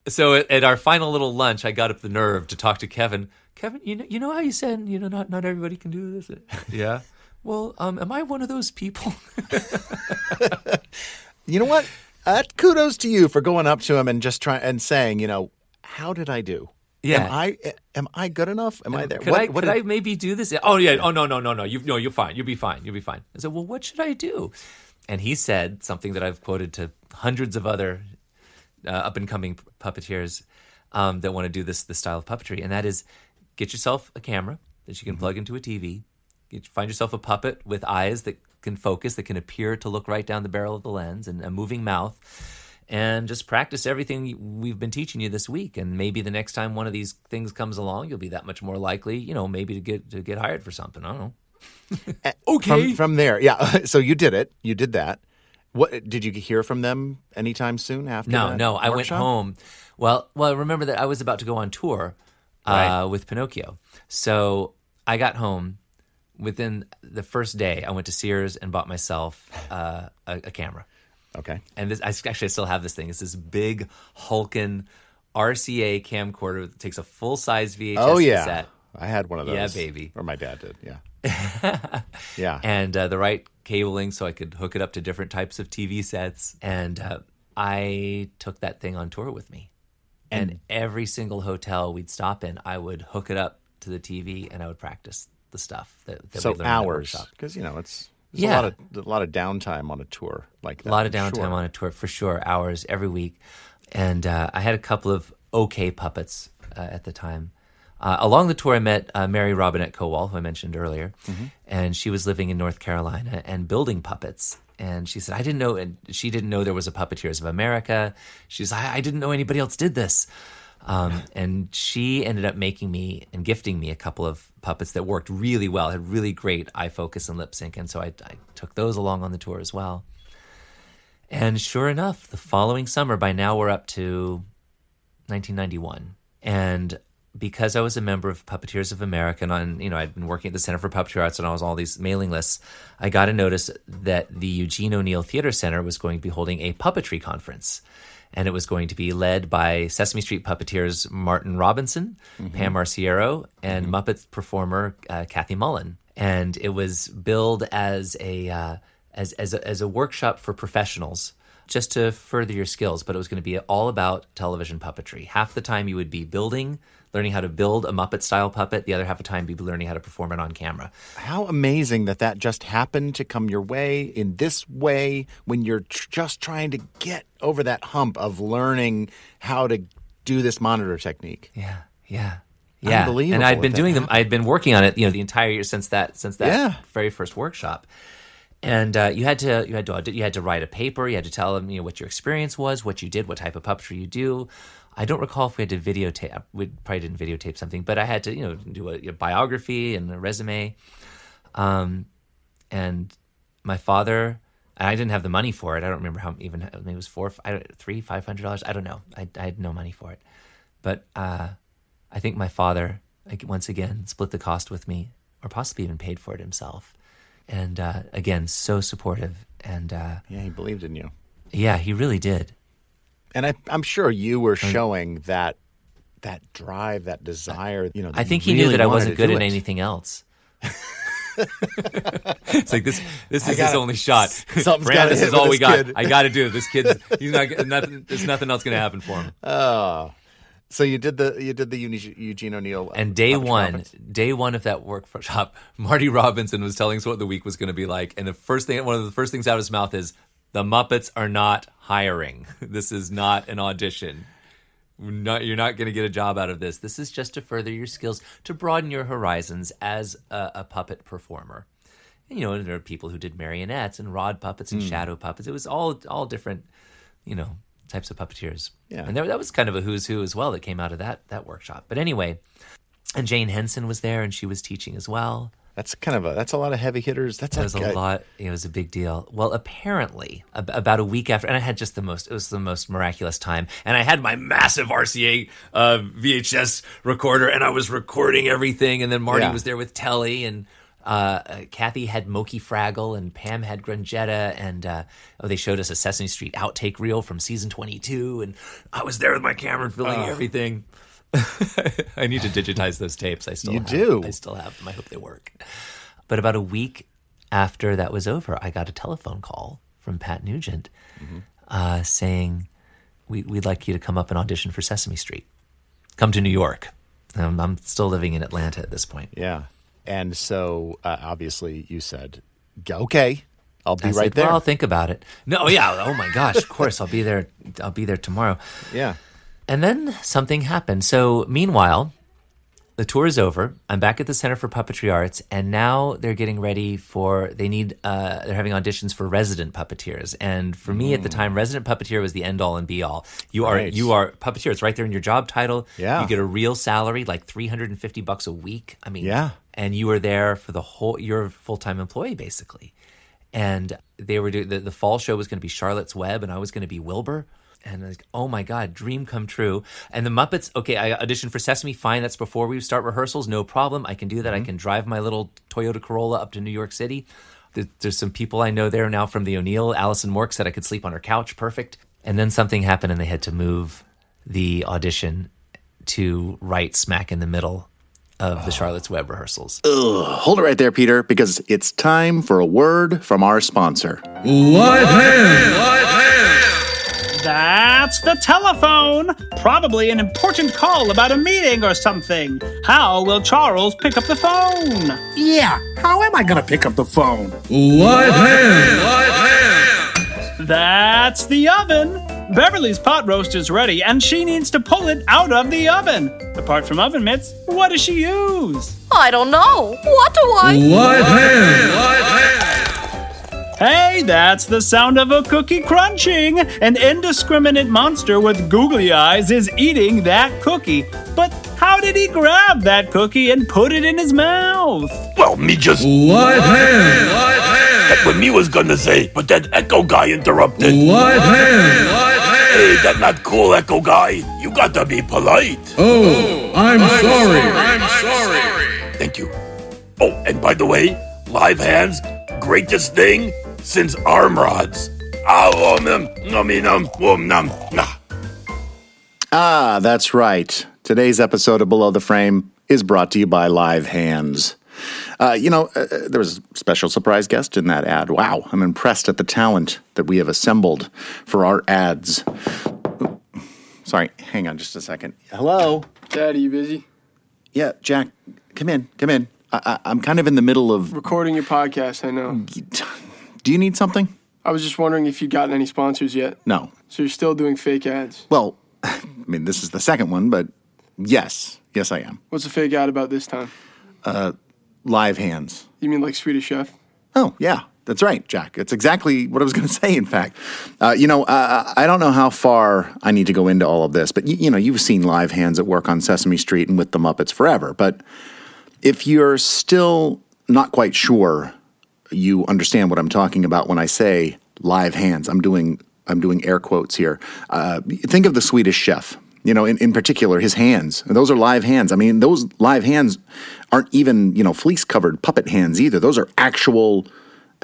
So at our final little lunch, I got up the nerve to talk to Kevin. Kevin, you know how you said, not everybody can do this? Yeah. Well, am I one of those people? You know what? Kudos to you for going up to him and just saying, how did I do? Yeah. Am I good enough? Am I there? Could I maybe do this? Oh yeah. Oh no. You're fine. You'll be fine. I said, well, what should I do? And he said something that I've quoted to hundreds of other up and coming puppeteers that want to do this style of puppetry, and that is, get yourself a camera that you can plug into a TV. You find yourself a puppet with eyes that can focus, that can appear to look right down the barrel of the lens, and a moving mouth, and just practice everything we've been teaching you this week. And maybe the next time one of these things comes along, you'll be that much more likely, maybe to get hired for something. I don't know. Okay. From there, yeah. So you did it. You did that. What did you hear from them anytime soon after? No. I went home. Well, remember that I was about to go on tour with Pinocchio, so I got home. Within the first day, I went to Sears and bought myself a camera. Okay. And I still have this thing. It's this big, hulking RCA camcorder that takes a full-size VHS cassette. Oh, yeah. Cassette. I had one of those. Yeah, baby. Or my dad did, yeah. Yeah. And the right cabling so I could hook it up to different types of TV sets. And I took that thing on tour with me. And every single hotel we'd stop in, I would hook it up to the TV and I would practice the stuff that we learned in the workshop. Because it's a lot of downtime on a tour like that. A lot of downtime on a tour for sure. Hours every week, and I had a couple of okay puppets at the time. Along the tour, I met Mary Robinette Kowal, who I mentioned earlier, and she was living in North Carolina and building puppets. And she said, she didn't know there was a Puppeteers of America. She's like, I didn't know anybody else did this. And she ended up making me and gifting me a couple of puppets that worked really well, had really great eye focus and lip sync. And so I took those along on the tour as well. And sure enough, the following summer, by now we're up to 1991. And because I was a member of Puppeteers of America and I'd been working at the Center for Puppetry Arts and I was on all these mailing lists, I got a notice that the Eugene O'Neill Theater Center was going to be holding a puppetry conference. And it was going to be led by Sesame Street puppeteers Martin Robinson, Pam Arciero, and Muppet performer Kathy Mullen. And it was billed as a workshop for professionals, just to further your skills. But it was going to be all about television puppetry. Half the time you would be learning how to build a Muppet-style puppet. The other half of the time you'd be learning how to perform it on camera. How amazing that just happened to come your way in this way when you're just trying to get over that hump of learning how to do this monitor technique. Yeah. Unbelievable. And I'd been doing them. I'd been working on it, the entire year since that very first workshop. And you had to write a paper. You had to tell them what your experience was, what you did, what type of puppetry you do. I don't recall if we had to videotape. We probably didn't videotape something, but I had to do a biography and a resume. And my father, and I didn't have the money for it. I don't remember how even. Maybe it was $500. I don't know. I had no money for it, but I think my father once again split the cost with me, or possibly even paid for it himself. And again, so supportive. And he believed in you. Yeah, he really did. And I'm sure you were showing that drive, that desire. You know, I think he knew that I wasn't good at anything else. It's like this is his only shot. Brandon, this is all we got. I got to do it. This kid's there's nothing else going to happen for him. Oh. So you did the Eugene O'Neill and day one of that workshop, Marty Robinson was telling us what the week was going to be like, and one of the first things out of his mouth is, "The Muppets are not hiring. This is not an audition. You're not going to get a job out of this. This is just to further your skills, to broaden your horizons as a puppet performer." And, you know, there are people who did marionettes and rod puppets and shadow puppets. It was all different, you know, types of puppeteers. Yeah. And that was kind of a who's who as well that came out of that workshop. But anyway, and Jane Henson was there, and she was teaching as well. That's that's a lot of heavy hitters. That was a lot. It was a big deal. Well, apparently, about a week after, and I had just it was the most miraculous time. And I had my massive RCA VHS recorder, and I was recording everything. And then Marty was there with Telly, and Kathy had Moki Fraggle, and Pam had Grungetta, and they showed us a Sesame Street outtake reel from season 22, and I was there with my camera filming everything. I need to digitize those tapes. I still have them. I hope they work. But about a week after that was over, I got a telephone call from Pat Nugent saying, "We'd like you to come up and audition for Sesame Street. Come to New York." I'm still living in Atlanta at this point. Yeah. And so, obviously, you said, "Okay, I'll be right there." Well, I'll think about it. No, yeah. Oh my gosh! Of course, I'll be there. I'll be there tomorrow. Yeah. And then something happened. So, meanwhile, the tour is over. I'm back at the Center for Puppetry Arts, and now they're getting ready for. They're having auditions for resident puppeteers. And for me at the time, resident puppeteer was the end all and be all. You are puppeteer. It's right there in your job title. Yeah. You get a real salary, like $350 a week. I mean, yeah. And you were there for the whole. You're a full-time employee, basically. And they were doing the fall show was going to be Charlotte's Web, and I was going to be Wilbur. And I was like, oh my God, dream come true. And the Muppets, okay, I auditioned for Sesame, fine, that's before we start rehearsals, no problem, I can do that. Mm-hmm. I can drive my little Toyota Corolla up to New York City. There's some people I know there now from the O'Neill. Allison Mork said I could sleep on her couch, perfect. And then something happened and they had to move the audition to right smack in the middle of the Charlotte's Web rehearsals. Ugh. Hold it right there, Peter, because it's time for a word from our sponsor. Live Hand! Live Hand! That's the telephone. Probably an important call about a meeting or something. How will Charles pick up the phone? Yeah, how am I going to pick up the phone? Live Hand! Live Hand! That's the oven. Beverly's pot roast is ready, and she needs to pull it out of the oven. Apart from oven mitts, what does she use? I don't know. What do I... Live Hand! Live Hand! Hey, that's the sound of a cookie crunching. An indiscriminate monster with googly eyes is eating that cookie. But how did he grab that cookie and put it in his mouth? Well, me just... Live Hand! Live Hand! That's what me was gonna say, but that Echo guy interrupted. Live Hand! Live Hand! Hey, that's not cool, Echo guy. You gotta be polite. Oh, I'm sorry. Thank you. Oh, and by the way, Live Hand's greatest thing... since arm rods. Ah, that's right. Today's episode of Below the Frame is brought to you by Live Hands. There was a special surprise guest in that ad. Wow, I'm impressed at the talent that we have assembled for our ads. Sorry, hang on just a second. Hello? Dad, are you busy? Yeah, Jack, come in. I'm kind of in the middle of... recording your podcast, I know. Do you need something? I was just wondering if you'd gotten any sponsors yet. No. So you're still doing fake ads? Well, I mean, this is the second one, but yes. Yes, I am. What's the fake ad about this time? Live Hands. You mean like Swedish Chef? Oh, yeah. That's right, Jack. That's exactly what I was going to say, in fact. I don't know how far I need to go into all of this, but, you've seen Live Hands at work on Sesame Street and with the Muppets forever. But if you're still not quite sure... you understand what I'm talking about when I say live hands. I'm doing air quotes here. Think of the Swedish Chef, in particular, his hands. Those are live hands. I mean, those live hands aren't even, fleece-covered puppet hands either. Those are actual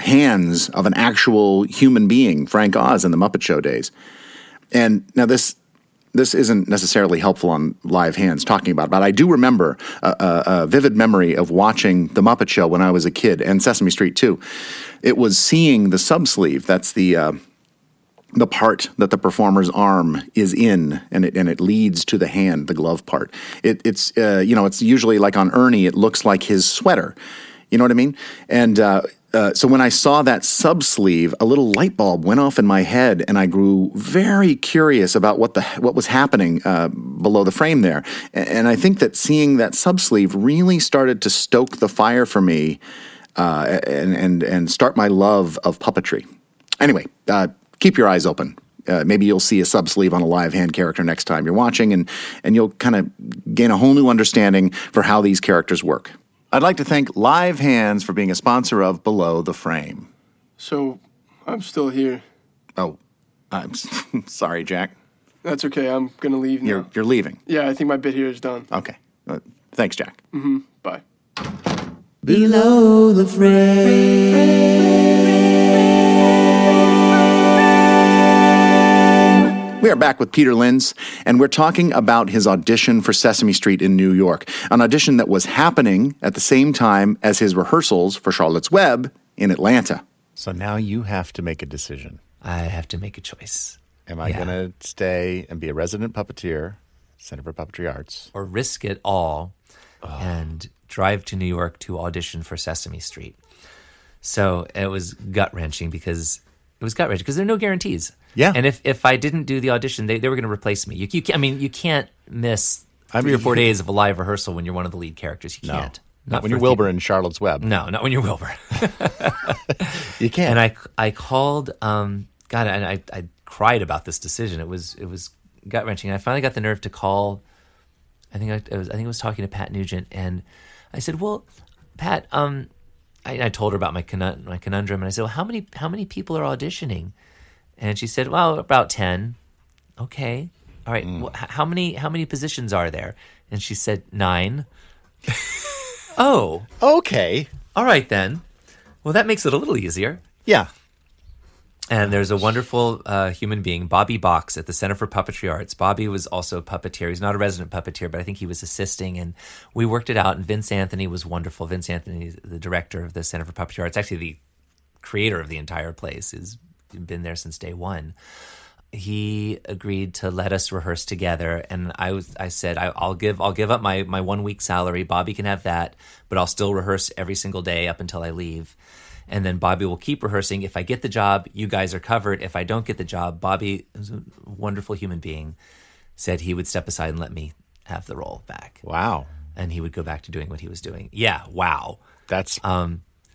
hands of an actual human being, Frank Oz in the Muppet Show days. And now this isn't necessarily helpful on live hands talking about it, but I do remember a vivid memory of watching The Muppet Show when I was a kid, and Sesame Street too. It was seeing the subsleeve. That's the part that the performer's arm is in, and it leads to the hand, the glove part. It's usually like on Ernie, it looks like his sweater. You know what I mean? And so when I saw that subsleeve, a little light bulb went off in my head, and I grew very curious about what was happening below the frame there. And I think that seeing that subsleeve really started to stoke the fire for me, and start my love of puppetry. Anyway, keep your eyes open. Maybe you'll see a subsleeve on a live hand character next time you're watching, and you'll kind of gain a whole new understanding for how these characters work. I'd like to thank Live Hands for being a sponsor of Below the Frame. So, I'm still here. Oh, I'm sorry, Jack. That's okay. I'm going to leave now. You're leaving? Yeah, I think my bit here is done. Okay. Thanks, Jack. Mm-hmm. Bye. Below the Frame. We are back with Peter Linz, and we're talking about his audition for Sesame Street in New York, an audition that was happening at the same time as his rehearsals for Charlotte's Web in Atlanta. So now you have to make a decision. I have to make a choice. Am I going to stay and be a resident puppeteer, Center for Puppetry Arts? Or risk it all and drive to New York to audition for Sesame Street. So it was gut-wrenching because there are no guarantees. Yeah. And if I didn't do the audition, they were going to replace me. You can't miss 3 or 4 days of a live rehearsal when you're one of the lead characters. You can't. Not when you're Wilbur in Charlotte's Web. No, not when you're Wilbur. You can't. And I called, and I cried about this decision. It was gut-wrenching. And I finally got the nerve to call, I think I was talking to Pat Nugent, and I said, well, Pat, I told her about my conundrum, and I said, well, how many people are auditioning? And she said, well, about 10. Okay. All right. Well, how many positions are there? And she said, 9. Oh. Okay. All right, then. Well, that makes it a little easier. Yeah. And there's a wonderful human being, Bobby Box, at the Center for Puppetry Arts. Bobby was also a puppeteer. He's not a resident puppeteer, but I think he was assisting. And we worked it out. And Vince Anthony was wonderful. Vince Anthony, the director of the Center for Puppetry Arts, actually the creator of the entire place, is been there since day one. He agreed to let us rehearse together, and I said I'll give up my 1 week salary. Bobby can have that, but I'll still rehearse every single day up until I leave. And then Bobby will keep rehearsing. If I get the job, you guys are covered. If I don't get the job, Bobby, who's a wonderful human being, said he would step aside and let me have the role back. Wow. And he would go back to doing what he was doing. Yeah, wow. That's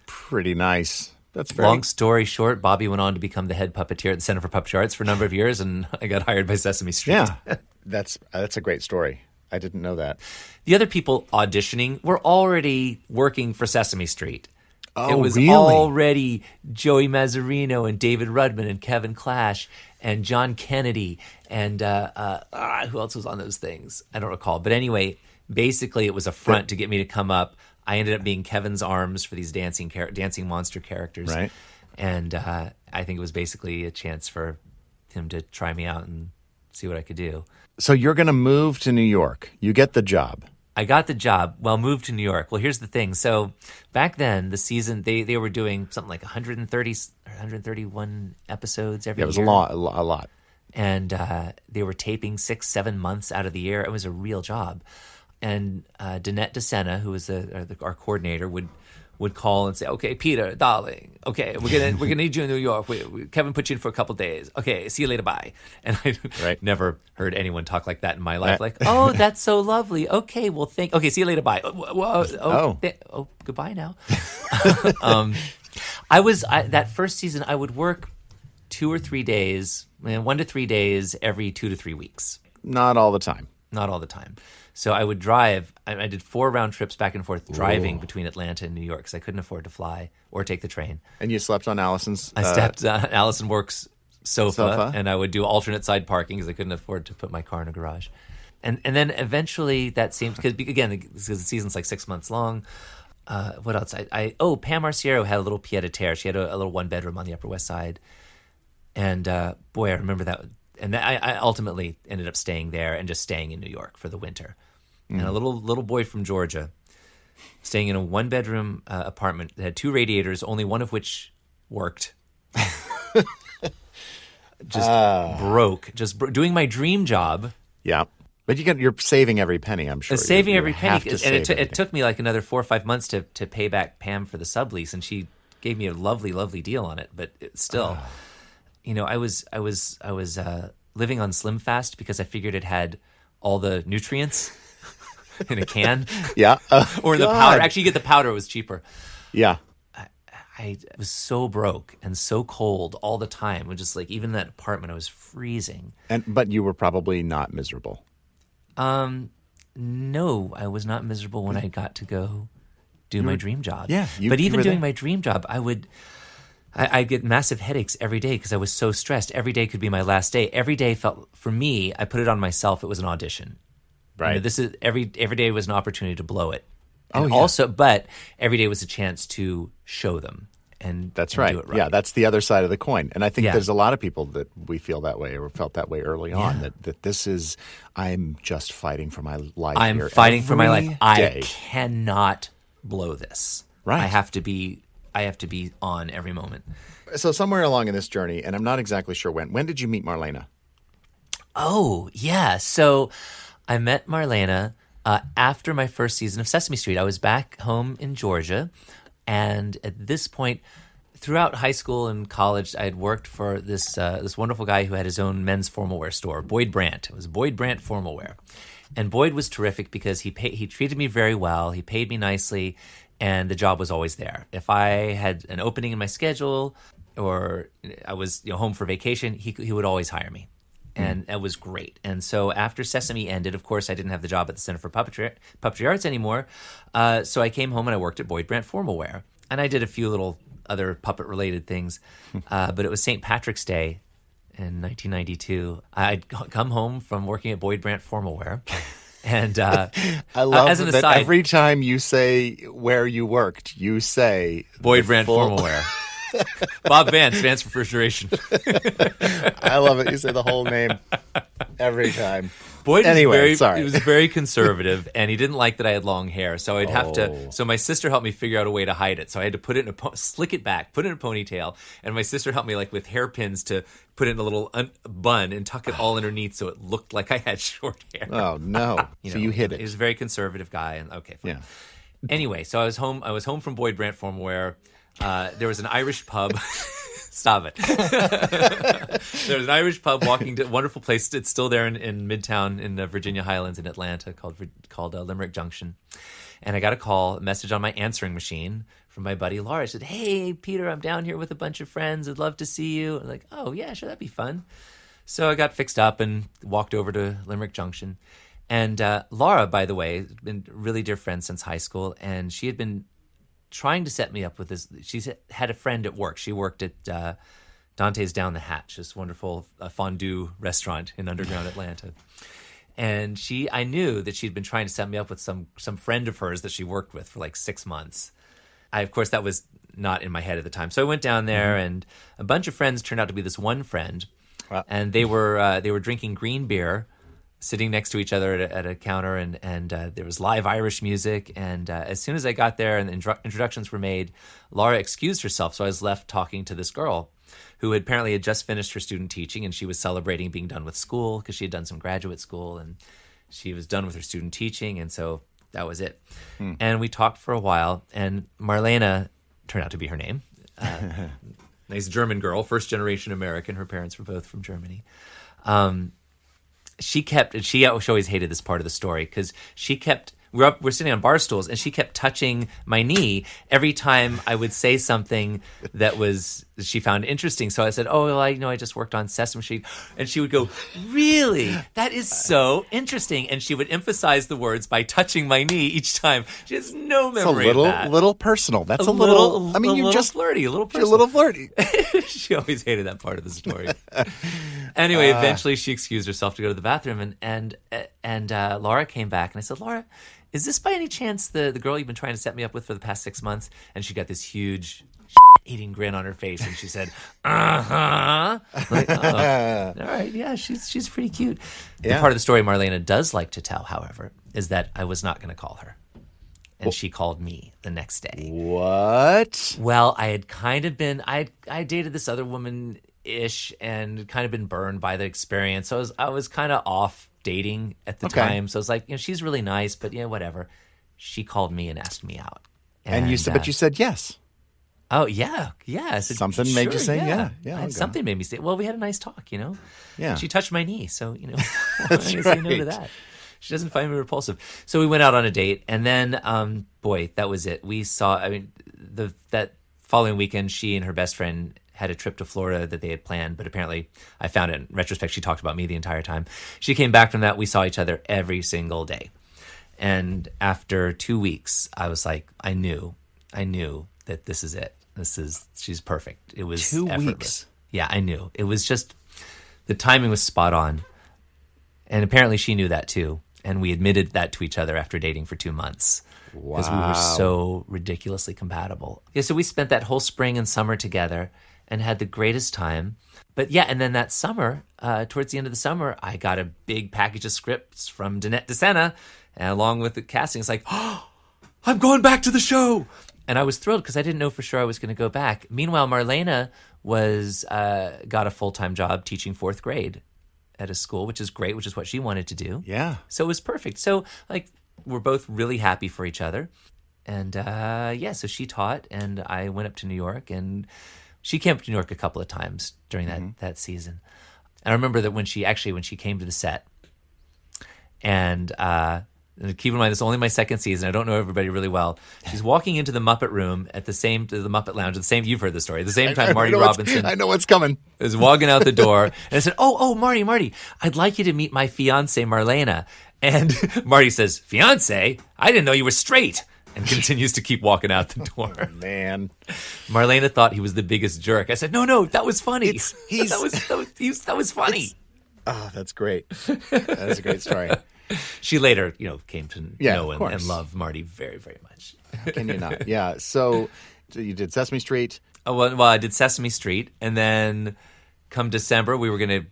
pretty nice. That's very... Long story short, Bobby went on to become the head puppeteer at the Center for Puppetry Arts for a number of years, and I got hired by Sesame Street. Yeah, that's a great story. I didn't know that. The other people auditioning were already working for Sesame Street. Oh, really? It was already Joey Mazzarino and David Rudman and Kevin Clash and John Kennedy and who else was on those things? I don't recall. But anyway, basically it was a front to get me to come up. I ended up being Kevin's arms for these dancing monster characters. Right. And I think it was basically a chance for him to try me out and see what I could do. So you're going to move to New York. You get the job. I got the job. Well, moved to New York. Well, here's the thing. So back then, the season, they were doing something like 130 or 131 episodes every year. Yeah, it was a lot. And they were taping 6-7 months out of the year. It was a real job. And Danette DeSena, who was our coordinator, would call and say, "Okay, Peter, darling. Okay, we're gonna need you in New York. Kevin put you in for a couple of days. Okay, see you later. Bye." And I never heard anyone talk like that in my life. Right. Like, "Oh, that's so lovely. Okay, well, okay, see you later. Bye. Oh, goodbye now." That first season, I would work 2 or 3 days, 1 to 3 days every 2 to 3 weeks. Not all the time. So I would drive. I did 4 round trips back and forth driving between Atlanta and New York because I couldn't afford to fly or take the train. And you slept on Allison's... I slept on Allison Mork's sofa, and I would do alternate side parking because I couldn't afford to put my car in a garage. And then eventually that seemed... Because the season's like 6 months long. What else? Pam Arciero had a little pied-a-terre. She had a little one-bedroom on the Upper West Side. And I remember that... and I ultimately ended up staying there and just staying in New York for the winter. Mm. And a little boy from Georgia staying in a one-bedroom apartment that had two radiators, only one of which worked. Doing my dream job. Yeah. But you're saving every penny, I'm sure. Saving every penny. And it took me like another 4 or 5 months to pay back Pam for the sublease, and she gave me a lovely, lovely deal on it. But it still, I was living on Slim Fast because I figured it had all the nutrients in a can. Yeah. Or the powder. Actually, you get the powder. It was cheaper. Yeah. I was so broke and so cold all the time. It was just like, even in that apartment, I was freezing. But you were probably not miserable. No, I was not miserable when I got to go do my dream job. Yeah. But even doing my dream job, I'd get massive headaches every day because I was so stressed. Every day could be my last day. Every day felt, for me, I put it on myself, it was an audition. Right. Every day was an opportunity to blow it. And also, but every day was a chance to show them do it right. Yeah, that's the other side of the coin. And I think there's a lot of people that we feel that way or felt that way early on, that this is, I'm just fighting for my life. I'm fighting for my life. I cannot blow this. Right. I have to be on every moment. So somewhere along in this journey, and I'm not exactly sure when did you meet Marlena? Oh, yeah. So I met Marlena after my first season of Sesame Street. I was back home in Georgia, and at this point, throughout high school and college, I had worked for this wonderful guy who had his own men's formal wear store, Boyd-Brandt. It was Boyd-Brandt Formalwear, and Boyd was terrific because he treated me very well, he paid me nicely, and the job was always there. If I had an opening in my schedule or I was home for vacation, he would always hire me. And it was great. And so after Sesame ended, of course, I didn't have the job at the Center for Puppetry Arts anymore. So I came home and I worked at Boyd-Brandt Formalwear. And I did a few little other puppet-related things. But it was St. Patrick's Day in 1992. I'd come home from working at Boyd-Brandt Formalwear. And I love as an that aside, every time you say where you worked, you say Boyd-Brandt Formalwear. Bob Vance Refrigeration. I love it. You say the whole name every time. Boyd he was very conservative, and he didn't like that I had long hair, so I'd have to. So my sister helped me figure out a way to hide it. So I had to put it in slick it back, put it in a ponytail, and my sister helped me like with hairpins to put it in a little bun and tuck it all underneath, so it looked like I had short hair. Oh no! So you hid it. He was a very conservative guy, and okay, fine. Yeah. Anyway, so I was home. I was home from Boyd-Brandt Formalwear. There was an Irish pub. Stop it. There was an Irish pub walking to a wonderful place. It's still there in Midtown in the Virginia Highlands in Atlanta called Limerick Junction. And I got a message on my answering machine from my buddy Laura. I said, "Hey, Peter, I'm down here with a bunch of friends. I'd love to see you." I'm like, "Oh, yeah, sure, that'd be fun." So I got fixed up and walked over to Limerick Junction. And Laura, by the way, had been really dear friends since high school, and she had been trying to set me up with this. She had a friend at work. She worked at Dante's Down the Hatch, this wonderful fondue restaurant in underground Atlanta. And I knew that she'd been trying to set me up with some friend of hers that she worked with for like 6 months. Of course, that was not in my head at the time. So I went down there, and a bunch of friends turned out to be this one friend. Wow. And they were drinking green beer, sitting next to each other at a counter, and there was live Irish music. And as soon as I got there and the introductions were made, Laura excused herself. So I was left talking to this girl who apparently had just finished her student teaching, and she was celebrating being done with school because she had done some graduate school, and she was done with her student teaching. And so that was it. Mm. And we talked for a while, and Marlena turned out to be her name. Nice German girl, first generation American. Her parents were both from Germany. She always hated this part of the story because we're sitting on bar stools, and she kept touching my knee every time I would say something that she found interesting. So I said, "Oh, well, I just worked on Sesame Street." And she would go, "Really? That is so interesting." And she would emphasize the words by touching my knee each time. She has no memory of that. It's a little personal. That's a little I mean, you're just flirty, a little personal. You're a little flirty. She always hated that part of the story. Anyway, eventually she excused herself to go to the bathroom, and Laura came back, and I said, "Laura, is this by any chance the girl you've been trying to set me up with for the past 6 months?" And she got this huge eating grin on her face, and she said, uh-huh. Like, oh, all right, yeah, she's pretty cute. Yeah. The part of the story Marlena does like to tell, however, is that I was not going to call her. And she called me the next day. What? Well, I had kind of been, I dated this other woman-ish and kind of been burned by the experience. So I was kind of off dating at the time. So I was like, you know, she's really nice, but you know, whatever. She called me and asked me out. And you said, but you said yes. Oh, yeah. Yeah. Said, something made you say, yeah. Something made me say, well, we had a nice talk, you know? Yeah. She touched my knee. So, you know, that's I say no to that. She doesn't find me repulsive. So we went out on a date, and then, boy, that was it. We saw, I mean, that following weekend, she and her best friend had a trip to Florida that they had planned, but apparently, I found it in retrospect, she talked about me the entire time. She came back from that. We saw each other every single day. And after 2 weeks, I was like, I knew that this is it. She's perfect. It was 2 effortless. Weeks. Yeah, I knew. It was just, the timing was spot on. And apparently she knew that too. And we admitted that to each other after dating for 2 months. Wow. Because we were so ridiculously compatible. Yeah, so we spent that whole spring and summer together and had the greatest time. But yeah, and then that summer, towards the end of the summer, I got a big package of scripts from Danette DeSena, and along with the casting. It's like, oh, I'm going back to the show. And I was thrilled because I didn't know for sure I was going to go back. Meanwhile, Marlena got a full-time job teaching fourth grade at a school, which is great, which is what she wanted to do. Yeah. So it was perfect. So, like, we're both really happy for each other. And, so she taught, and I went up to New York, and she came up to New York a couple of times during that season. And I remember that when she came to the set, and keep in mind, this is only my second season. I don't know everybody really well. She's walking into the Muppet room at the Muppet Lounge. You've heard the story. At the same time, Marty Robinson. I know what's coming. Is walking out the door, and I said, "Oh, Marty, I'd like you to meet my fiance, Marlena." And Marty says, "Fiance? I didn't know you were straight." And continues to keep walking out the door. Oh, man. Marlena thought he was the biggest jerk. I said, no, that was funny. That was funny. That's great. That's a great story. She later, you know, came to know and love Marty very, very much. How can you not? Yeah. So you did Sesame Street. Oh, well, I did Sesame Street. And then come December, we were going to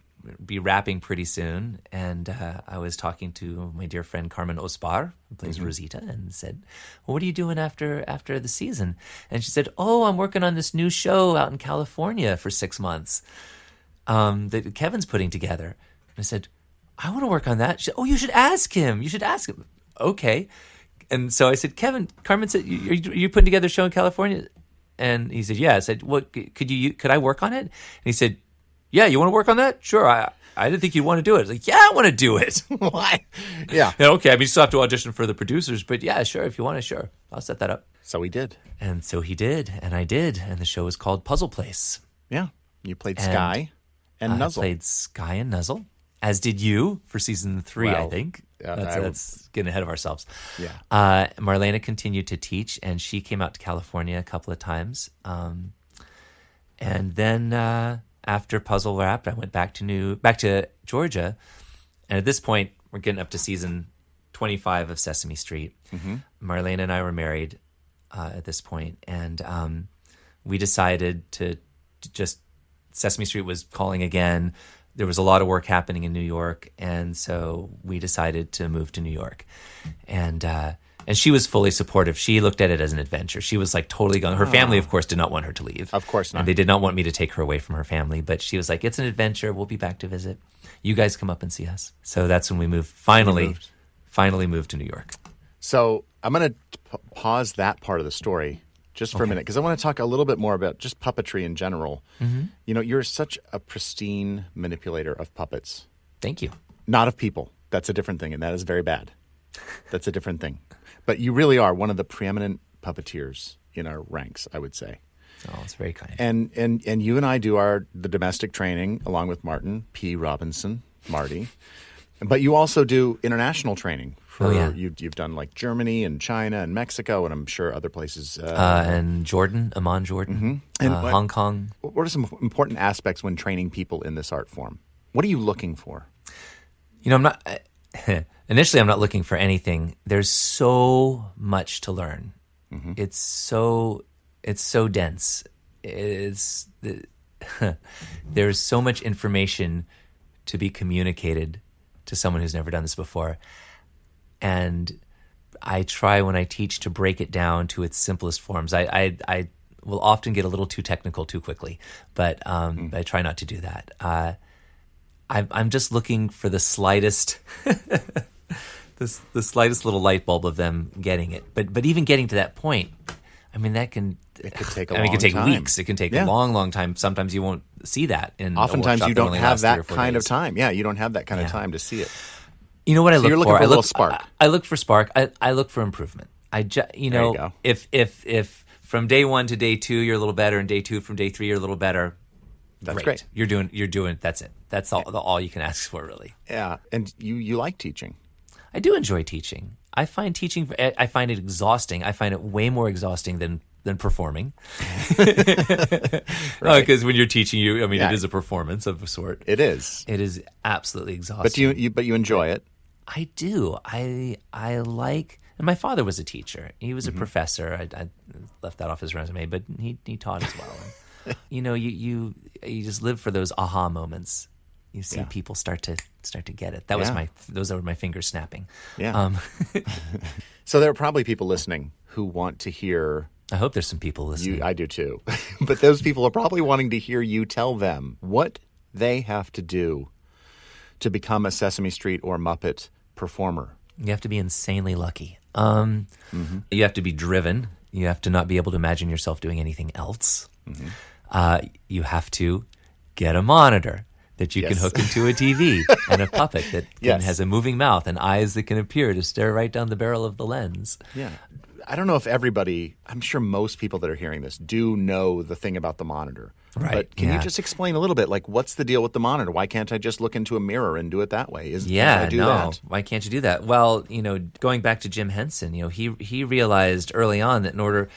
be wrapping pretty soon. And I was talking to my dear friend Carmen Ospar, who plays Rosita, and said, well, what are you doing after the season? And she said, oh, I'm working on this new show out in California for 6 months that Kevin's putting together. And I said, I want to work on that. She said, oh, you should ask him. Okay. And so I said, Carmen said, you're putting together a show in California? And he said, yeah. I said, well, could I work on it? And he said, yeah, you want to work on that? Sure. I didn't think you'd want to do it. I was like, yeah, I want to do it. Why? Yeah. Okay. I mean, you still have to audition for the producers, but yeah, sure. If you want to, sure. I'll set that up. So we did. And so he did. And I did. And the show was called Puzzle Place. Yeah. You played Sky and Nuzzle. I played Sky and Nuzzle. As did you for season 3, well, I think. That's getting ahead of ourselves. Yeah. Marlena continued to teach, and she came out to California a couple of times. And then after Puzzle wrapped, I went back to Georgia. And at this point, we're getting up to season 25 of Sesame Street. Mm-hmm. Marlena and I were married at this point, and we decided to just Sesame Street was calling again. There was a lot of work happening in New York, and so we decided to move to New York. And she was fully supportive. She looked at it as an adventure. She was like totally gone. Her family, of course, did not want her to leave. Of course not. And they did not want me to take her away from her family, but she was like, it's an adventure. We'll be back to visit. You guys come up and see us. So that's when we moved. Finally moved to New York. So I'm going to pause that part of the story just for a minute, because I want to talk a little bit more about just puppetry in general. Mm-hmm. You know, you're such a pristine manipulator of puppets. Thank you. Not of people. That's a different thing, and that is very bad. That's a different thing. But you really are one of the preeminent puppeteers in our ranks, I would say. Oh, that's very kind. And you and I do the domestic training, along with Martin P. Robinson, Marty. But you also do international training. You've done like Germany and China and Mexico, and I'm sure other places. And Jordan, Amman Jordan, and Hong Kong. What are some important aspects when training people in this art form? What are you looking for? You know, initially I'm not looking for anything. There's so much to learn. Mm-hmm. It's so dense. is there's so much information to be communicated to someone who's never done this before. And I try when I teach to break it down to its simplest forms. I will often get a little too technical too quickly, but I try not to do that. I'm just looking for the slightest, the slightest little light bulb of them getting it. But even getting to that point, I mean, that can take a long time. It can take weeks. It can take a long time. Sometimes you won't see that in. Oftentimes, you don't have that kind of time. Yeah, you don't have that kind of time to see it. You know what I look for? You're looking for a little spark. I look for spark. I look for improvement. If from day one to day two you're a little better, and day two from day three you're a little better, that's great. You're doing. That's it. That's all you can ask for, really. Yeah, and you like teaching. I do enjoy teaching. I find teaching. I find it exhausting. I find it way more exhausting than performing. Because when you're teaching, it is a performance of a sort. It is. It is absolutely exhausting. But you enjoy it. I do. I like. And my father was a teacher. He was a professor. I left that off his resume, but he taught as well. And, you just live for those aha moments. You see people start to get it. That was those were my fingers snapping. Yeah. So there are probably people listening who want to hear. I hope there's some people listening. I do too. But those people are probably wanting to hear you tell them what they have to do to become a Sesame Street or Muppet performer. You have to be insanely lucky. You have to be driven. You have to not be able to imagine yourself doing anything else. Mm-hmm. You have to get a monitor that you can hook into a TV and a puppet that has a moving mouth and eyes that can appear to stare right down the barrel of the lens. Yeah. I don't know if everybody, I'm sure most people that are hearing this do know the thing about the monitor. Right. But can you just explain a little bit, like, what's the deal with the monitor? Why can't I just look into a mirror and do it that way? Why can't you do that? Well, going back to Jim Henson, he realized early on that in order,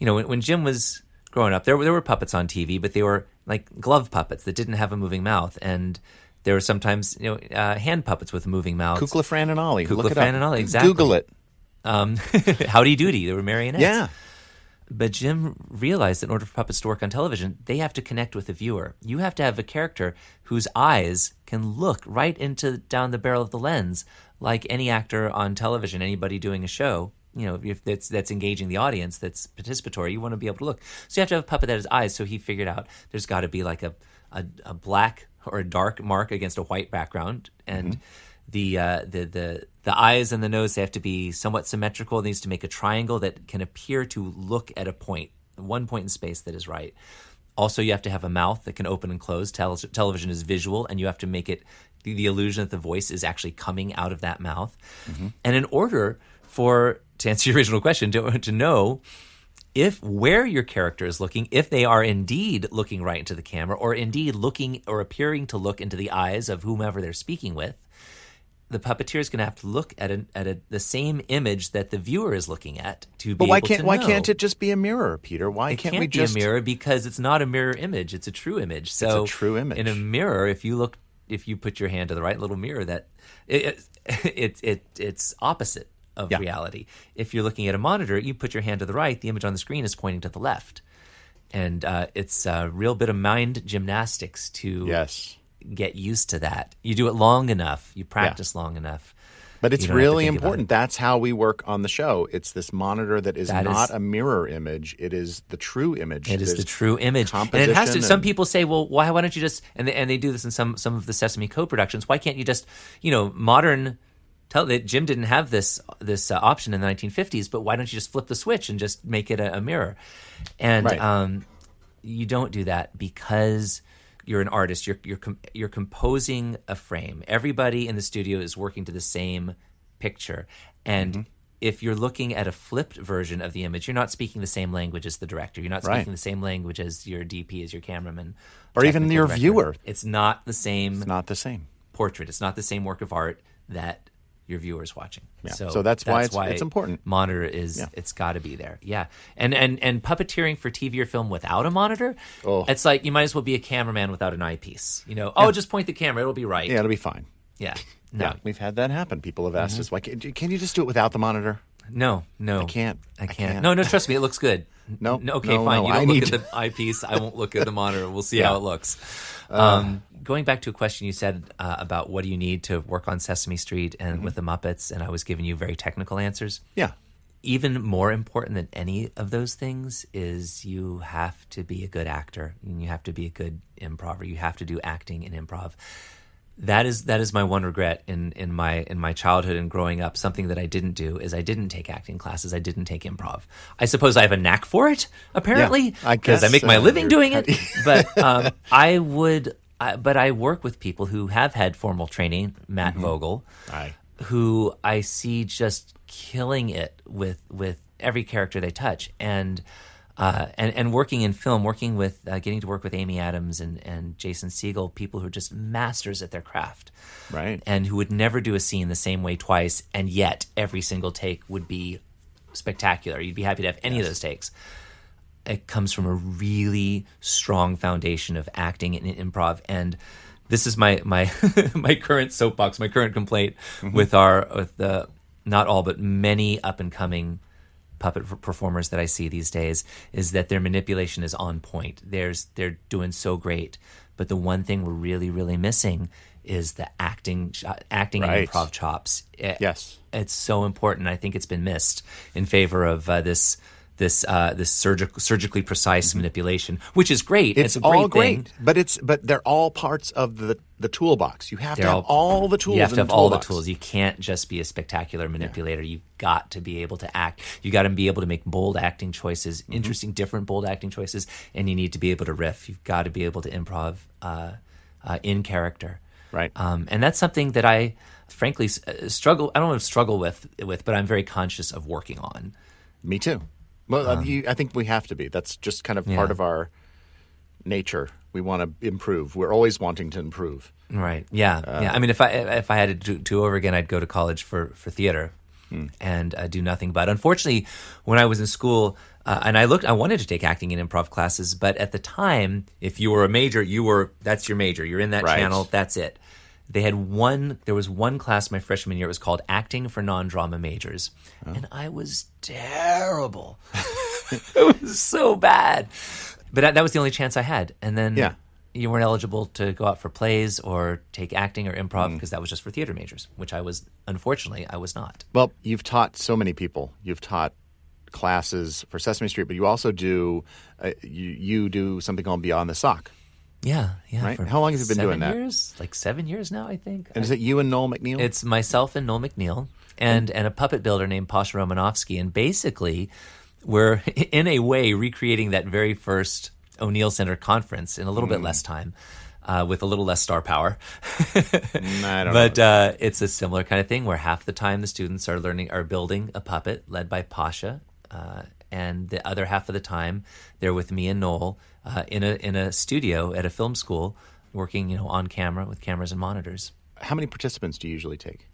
when Jim was growing up, there were puppets on TV, but they were like glove puppets that didn't have a moving mouth, and there were sometimes hand puppets with a moving mouth. Kukla, Fran, and Ollie. Look it up. And Ollie, exactly. Google it. Howdy Doody. They were marionettes. Yeah. But Jim realized that in order for puppets to work on television, they have to connect with the viewer. You have to have a character whose eyes can look right down the barrel of the lens, like any actor on television, anybody doing a show. If that's engaging the audience, that's participatory, you want to be able to look. So you have to have a puppet that has eyes. So he figured out there's got to be like a black or a dark mark against a white background, and the eyes and the nose, they have to be somewhat symmetrical. It needs to make a triangle that can appear to look at one point in space that is right. Also, you have to have a mouth that can open and close. Television is visual, and you have to make it the illusion that the voice is actually coming out of that mouth. Mm-hmm. And in order to answer your original question, to know where your character is looking, if they are indeed looking right into the camera, or indeed looking or appearing to look into the eyes of whomever they're speaking with, the puppeteer is going to have to look at the same image that the viewer is looking at to be able to know. But why can't it just be a mirror, Peter? Why can't we just... It can't be a mirror because it's not a mirror image. It's a true image. So it's a true image. In a mirror, if you put your hand to the right little mirror, that it's opposite of reality. If you're looking at a monitor, you put your hand to the right, the image on the screen is pointing to the left. And it's a real bit of mind gymnastics to get used to that. You do it long enough. You practice long enough. But it's really important. That's how we work on the show. It's this monitor that is not a mirror image. It is the true image. It is the true image. And it has to. Some people say, well, why don't you just, and they do this in some of the Sesame co-productions, why can't you just, modern... Jim didn't have this option in the 1950s, but why don't you just flip the switch and just make it a mirror? And you don't do that because you're an artist. You're composing a frame. Everybody in the studio is working to the same picture, and if you're looking at a flipped version of the image, you're not speaking the same language as the director. You're not speaking the same language as your DP, as your cameraman, or even your viewer. It's not the same. It's not the same portrait. It's not the same work of art that your viewers watching. Yeah. So that's why it's important. Monitor is it's got to be there. Yeah. And puppeteering for TV or film without a monitor, it's like you might as well be a cameraman without an eyepiece. Just point the camera, it'll be right. Yeah, it'll be fine. Yeah. No. Yeah, we've had that happen. People have asked us, why can't you just do it without the monitor? No. I can't. No, trust me, it looks good. No. Okay, no, fine. No, you don't look at the eyepiece. I won't look at the monitor. We'll see how it looks. Going back to a question you said about what do you need to work on Sesame Street and with the Muppets, and I was giving you very technical answers. Yeah. Even more important than any of those things is you have to be a good actor, and you have to be a good improver. You have to do acting and improv. That is my one regret in my childhood and growing up. Something that I didn't do is I didn't take acting classes. I didn't take improv. I suppose I have a knack for it, apparently, because I make my living doing it. But I work with people who have had formal training. Matt Vogel, who I see just killing it with every character they touch, and working in film, working with getting to work with Amy Adams and Jason Segel, people who are just masters at their craft, right? And who would never do a scene the same way twice, and yet every single take would be spectacular. You'd be happy to have any of those takes. It comes from a really strong foundation of acting and improv. And this is my my current soapbox, my current complaint with the not all but many up and coming puppet performers that I see these days, is that their manipulation is on point. They're doing so great, but the one thing we're really, really missing is the acting and improv chops. It's so important. I think it's been missed in favor of this surgically precise manipulation, which is great. It's a great thing. But they're all parts of the toolbox. You have to have all the tools. You have to have all the tools. You can't just be a spectacular manipulator. Yeah. You've got to be able to act. You got to be able to make bold acting choices, interesting, different bold acting choices, and you need to be able to riff. You've got to be able to improv in character. Right. And that's something that I, frankly, struggle with, but I'm very conscious of working on. Me too. Well, I think we have to be. That's just kind of part of our nature. We want to improve. We're always wanting to improve. Right. Yeah. I mean, if I had to do over again, I'd go to college for theater and do nothing. But unfortunately, when I was in school, I wanted to take acting and improv classes, but at the time, if you were a major, that's your major. You're in that channel. That's it. There was one class my freshman year. It was called Acting for Non-Drama Majors. Oh. And I was terrible. It was so bad. But that was the only chance I had. And then you weren't eligible to go out for plays or take acting or improv because that was just for theater majors, which I was not. Well, you've taught so many people. You've taught classes for Sesame Street, but you also do you do something called Beyond the Sock. Yeah. Right? How long have you been doing that? 7 years, like 7 years now, I think. And is it you and Noel McNeil? It's myself and Noel McNeil and a puppet builder named Pasha Romanovsky. And basically, we're in a way recreating that very first O'Neill Center conference in a little bit less time with a little less star power. But it's a similar kind of thing where half the time the students are building a puppet led by Pasha. And the other half of the time, they're with me and Noel in a studio at a film school, working on camera with cameras and monitors. How many participants do you usually take?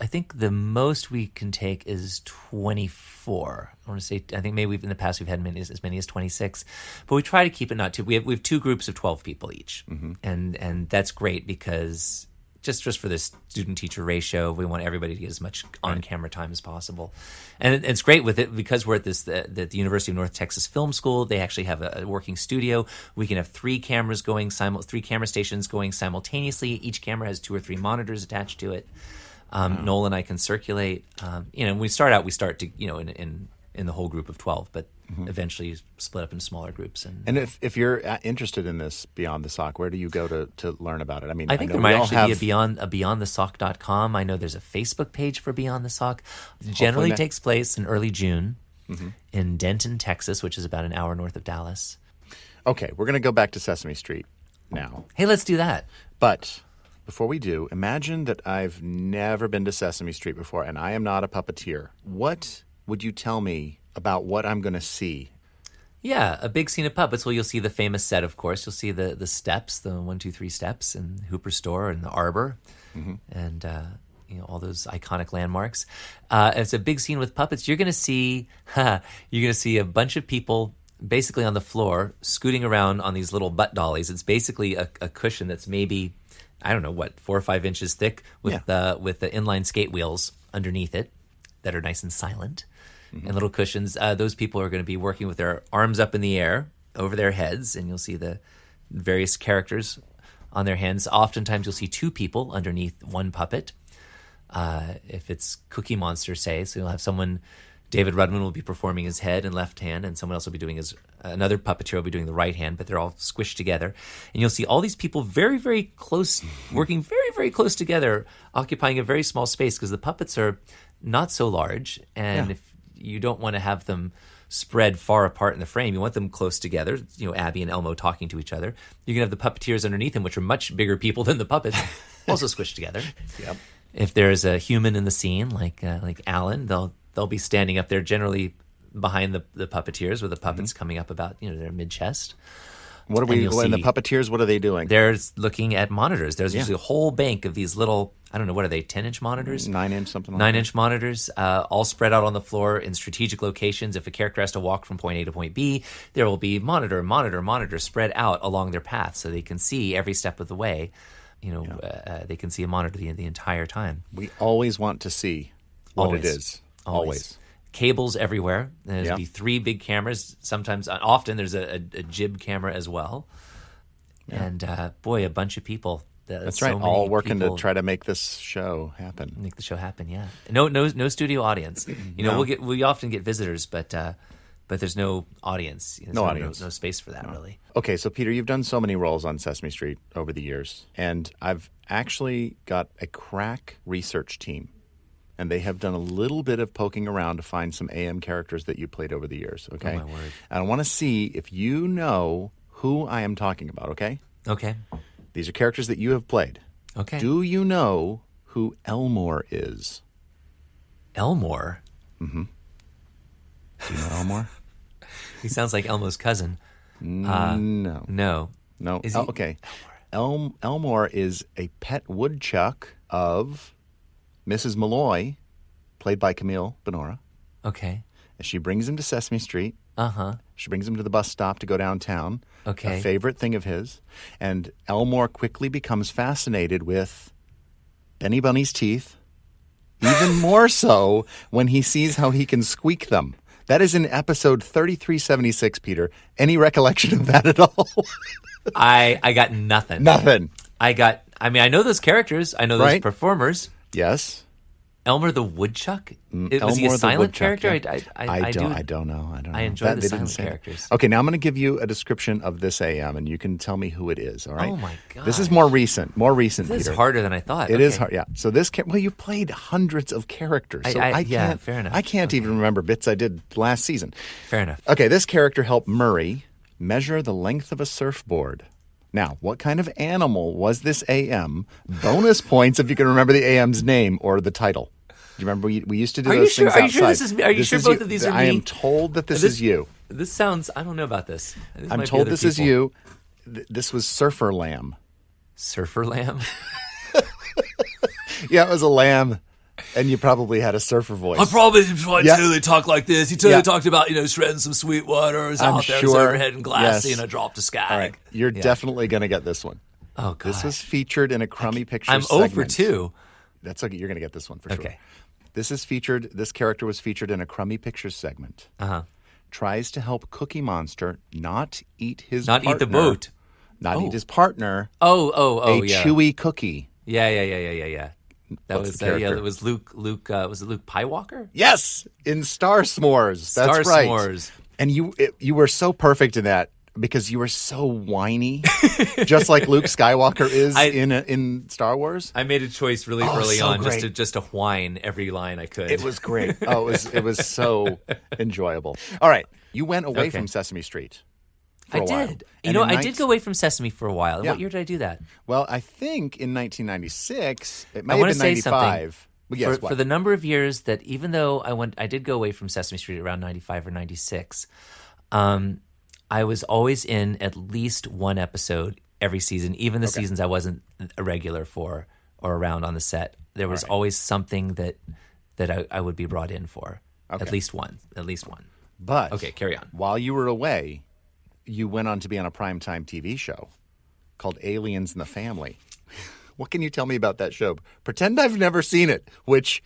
I think the most we can take is 24. I think maybe in the past we've had as many as 26, but we try to keep it not too. We have two groups of 12 people each, and that's great because just for this student-teacher ratio, we want everybody to get as much on-camera time as possible. And it's great with it because we're at the University of North Texas Film School. They actually have a working studio. We can have three camera stations going simultaneously. Each camera has two or three monitors attached to it. Noel and I can circulate. We start in the whole group of 12, but eventually split up into smaller groups. And if you're interested in this Beyond the Sock, where do you go to learn about it? I mean, I think there might actually be a beyondthesock.com. I know there's a Facebook page for Beyond the Sock. It generally takes place in early June in Denton, Texas, which is about an hour north of Dallas. Okay, we're going to go back to Sesame Street now. Hey, let's do that. But before we do, imagine that I've never been to Sesame Street before, and I am not a puppeteer. What would you tell me about what I'm going to see? Yeah, a big scene of puppets. Well, you'll see the famous set, of course. You'll see the steps, the 1, 2, 3 steps, and Hooper's store and the arbor, and all those iconic landmarks. It's a big scene with puppets. You're going to see a bunch of people basically on the floor scooting around on these little butt dollies. It's basically a cushion that's maybe, I don't know, 4 or 5 inches thick with the inline skate wheels underneath it that are nice and silent. and little cushions. Those people are going to be working with their arms up in the air over their heads, and you'll see the various characters on their hands. Oftentimes, you'll see two people underneath one puppet. If it's Cookie Monster, say, so you'll have someone, David Rudman will be performing his head and left hand, and someone else will be doing his, another puppeteer will be doing the right hand, but they're all squished together. And you'll see all these people very, very close, working very, very close together, occupying a very small space because the puppets are not so large. And if you don't want to have them spread far apart in the frame, you want them close together, you know, Abby and Elmo talking to each other. You can have the puppeteers underneath them, which are much bigger people than the puppets, also squished together. Yep. If there's a human in the scene, like Alan, they'll be standing up there generally behind the puppeteers, with the puppets coming up about, you know, their mid-chest. What are we, and the puppeteers, what are they doing? They're looking at monitors. There's usually a whole bank of these little, I don't know, what are they, 10-inch monitors? 9-inch, something like that. 9-inch monitors, all spread out on the floor in strategic locations. If a character has to walk from point A to point B, there will be monitor spread out along their path so they can see every step of the way. You know, they can see a monitor the entire time. We always want to see what it is. Always. Cables everywhere. There's be three big cameras. Sometimes, often there's a jib camera as well. Yeah. And boy, a bunch of people. That's right. All working to try to make this show happen. Make the show happen. Yeah. No studio audience. You know, we often get visitors, but there's no audience. There's no audience. No space for that really. Okay, so Peter, you've done so many roles on Sesame Street over the years, and I've actually got a crack research team. And they have done a little bit of poking around to find some AM characters that you played over the years, okay? Oh, my word. And I want to see if you know who I am talking about, okay? Okay. These are characters that you have played. Okay. Do you know who Elmore is? Elmore? Mm-hmm. Do you know Elmore? He sounds like Elmo's cousin. No. No. No. Is he? Okay. Elmore is a pet woodchuck of Mrs. Malloy, played by Camille Benora. Okay. And she brings him to Sesame Street. Uh-huh. She brings him to the bus stop to go downtown. Okay. A favorite thing of his. And Elmore quickly becomes fascinated with Benny Bunny's teeth, even more so when he sees how he can squeak them. That is in episode 3376, Peter. Any recollection of that at all? I got nothing. Nothing. I know those characters. I know those performers. Yes, Elmer the woodchuck. Was he a silent character? Yeah. I don't know. I enjoy the silent characters. Okay, now I'm going to give you a description of this AM, and you can tell me who it is. All right. Oh my god. This is more recent. This is harder than I thought. It is hard. Yeah. So this you played hundreds of characters. So I can't. Yeah, fair enough. I can't even remember bits I did last season. Fair enough. Okay, this character helped Murray measure the length of a surfboard. Now, what kind of animal was this AM? Bonus points if you can remember the AM's name or the title. Do you remember we used to do those things outside? Are you sure this is me? Are you sure both of these are me? I am told that this is you. This sounds, I don't know about this. I'm told this is you. This was Surfer Lamb. Surfer Lamb? Yeah, it was a lamb. And you probably had a surfer voice. I probably tried to totally talk like this. He totally talked about, you know, shredding some sweet waters out there, overhead and glassy, and I dropped a sky. All right. You're definitely going to get this one. Oh, God. This was featured in a Crummy Picture segment. I'm 0 for 2. That's okay. You're going to get this one for sure. Okay. This character was featured in a Crummy Picture segment. Uh-huh. Tries to help Cookie Monster not eat his partner. Not eat the boat. Not eat his partner. A chewy cookie. Yeah. That was Luke. Was it Luke Piewalker? Yes, in Star S'mores. That's right. Star S'mores. And you were so perfect in that because you were so whiny, just like Luke Skywalker is in Star Wars. I made a choice really early on just to whine every line I could. It was great. It was so enjoyable. All right, you went away from Sesame Street. I did. You know, I did go away from Sesame for a while. Yeah. What year did I do that? Well, I think in 1996. It might have been 95. Yes, for the number of years that, even though I did go away from Sesame Street around 95 or 96, I was always in at least one episode every season, even the seasons I wasn't a regular for or around on the set. There was always something that I would be brought in for, at least one. But okay, carry on. While you were away, you went on to be on a primetime TV show called Aliens in the Family. What can you tell me about that show? Pretend I've never seen it, which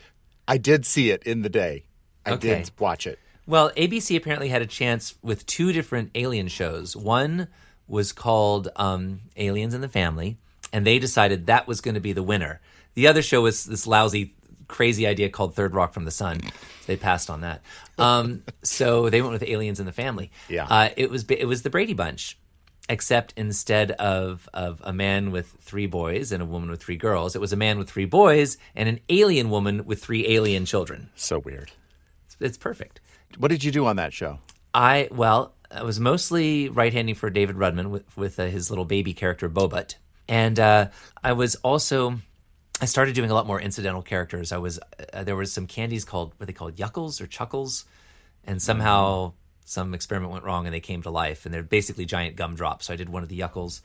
I did see it in the day. I did watch it. Well, ABC apparently had a chance with two different Alien shows. One was called Aliens and the Family, and they decided that was going to be the winner. The other show was this lousy, crazy idea called Third Rock from the Sun. They passed on that. So they went with Aliens and the Family. Yeah. It was the Brady Bunch, except instead of a man with three boys and a woman with three girls, it was a man with three boys and an alien woman with three alien children. So weird. It's perfect. What did you do on that show? I was mostly right-handing for David Rudman with his little baby character, Bobut. And I started doing a lot more incidental characters. There were some candies called Yuckles or Chuckles. And somehow some experiment went wrong and they came to life. And they're basically giant gumdrops. So I did one of the Yuckles.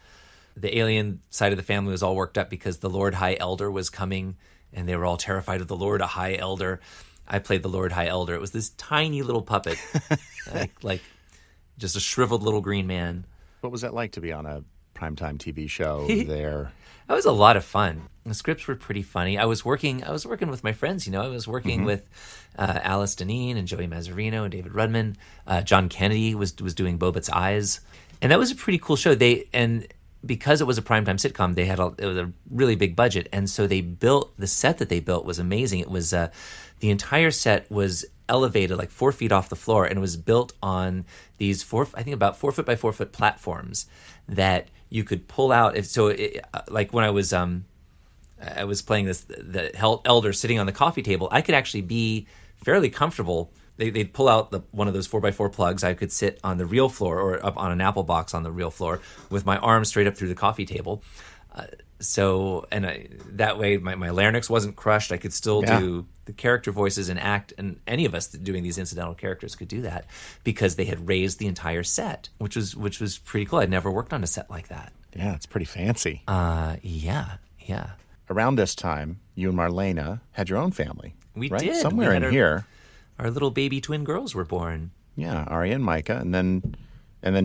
The alien side of the family was all worked up because the Lord High Elder was coming. And they were all terrified of the Lord High Elder. I played the Lord High Elder. It was this tiny little puppet, like just a shriveled little green man. What was that like to be on a primetime TV show there? That was a lot of fun. The scripts were pretty funny. I was working with my friends, you know. I was working with Alice Dineen and Joey Mazzarino and David Rudman. John Kennedy was doing Bobut's eyes. And that was a pretty cool show. Because it was a primetime sitcom, it was a really big budget, and so the set that they built was amazing. It was the entire set was elevated like 4 feet off the floor, and it was built on these about 4 foot by 4 foot platforms that you could pull out. Like when I was playing the elder sitting on the coffee table, I could actually be fairly comfortable. They'd pull out one of those 4x4 plugs. I could sit on the real floor or up on an apple box on the real floor with my arms straight up through the coffee table. That way my larynx wasn't crushed. I could still do the character voices and act. And any of us doing these incidental characters could do that because they had raised the entire set, which was pretty cool. I'd never worked on a set like that. Yeah, it's pretty fancy. Yeah. Around this time, you and Marlena had your own family. We right? did. Somewhere we in here. Our little baby twin girls were born. Yeah, Ari and Micah, and then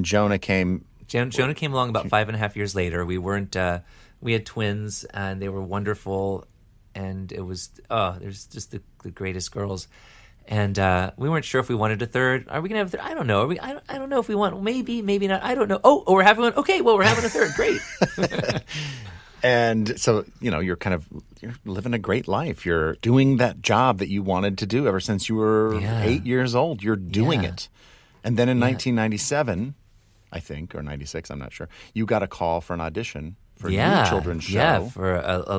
Jonah came. Jonah came along about 5.5 years later. We had twins, and they were wonderful. And it was there's just the greatest girls. And we weren't sure if we wanted a third. Are we gonna have a third? I don't know. I don't know if we want. Maybe not. I don't know. Oh, we're having one. Okay, well, we're having a third. Great. And so, you know, you're living a great life. You're doing that job that you wanted to do ever since you were 8 years old. You're doing it. And then in 1997, I think, or 96, I'm not sure, you got a call for an audition for a new children's show. Yeah, for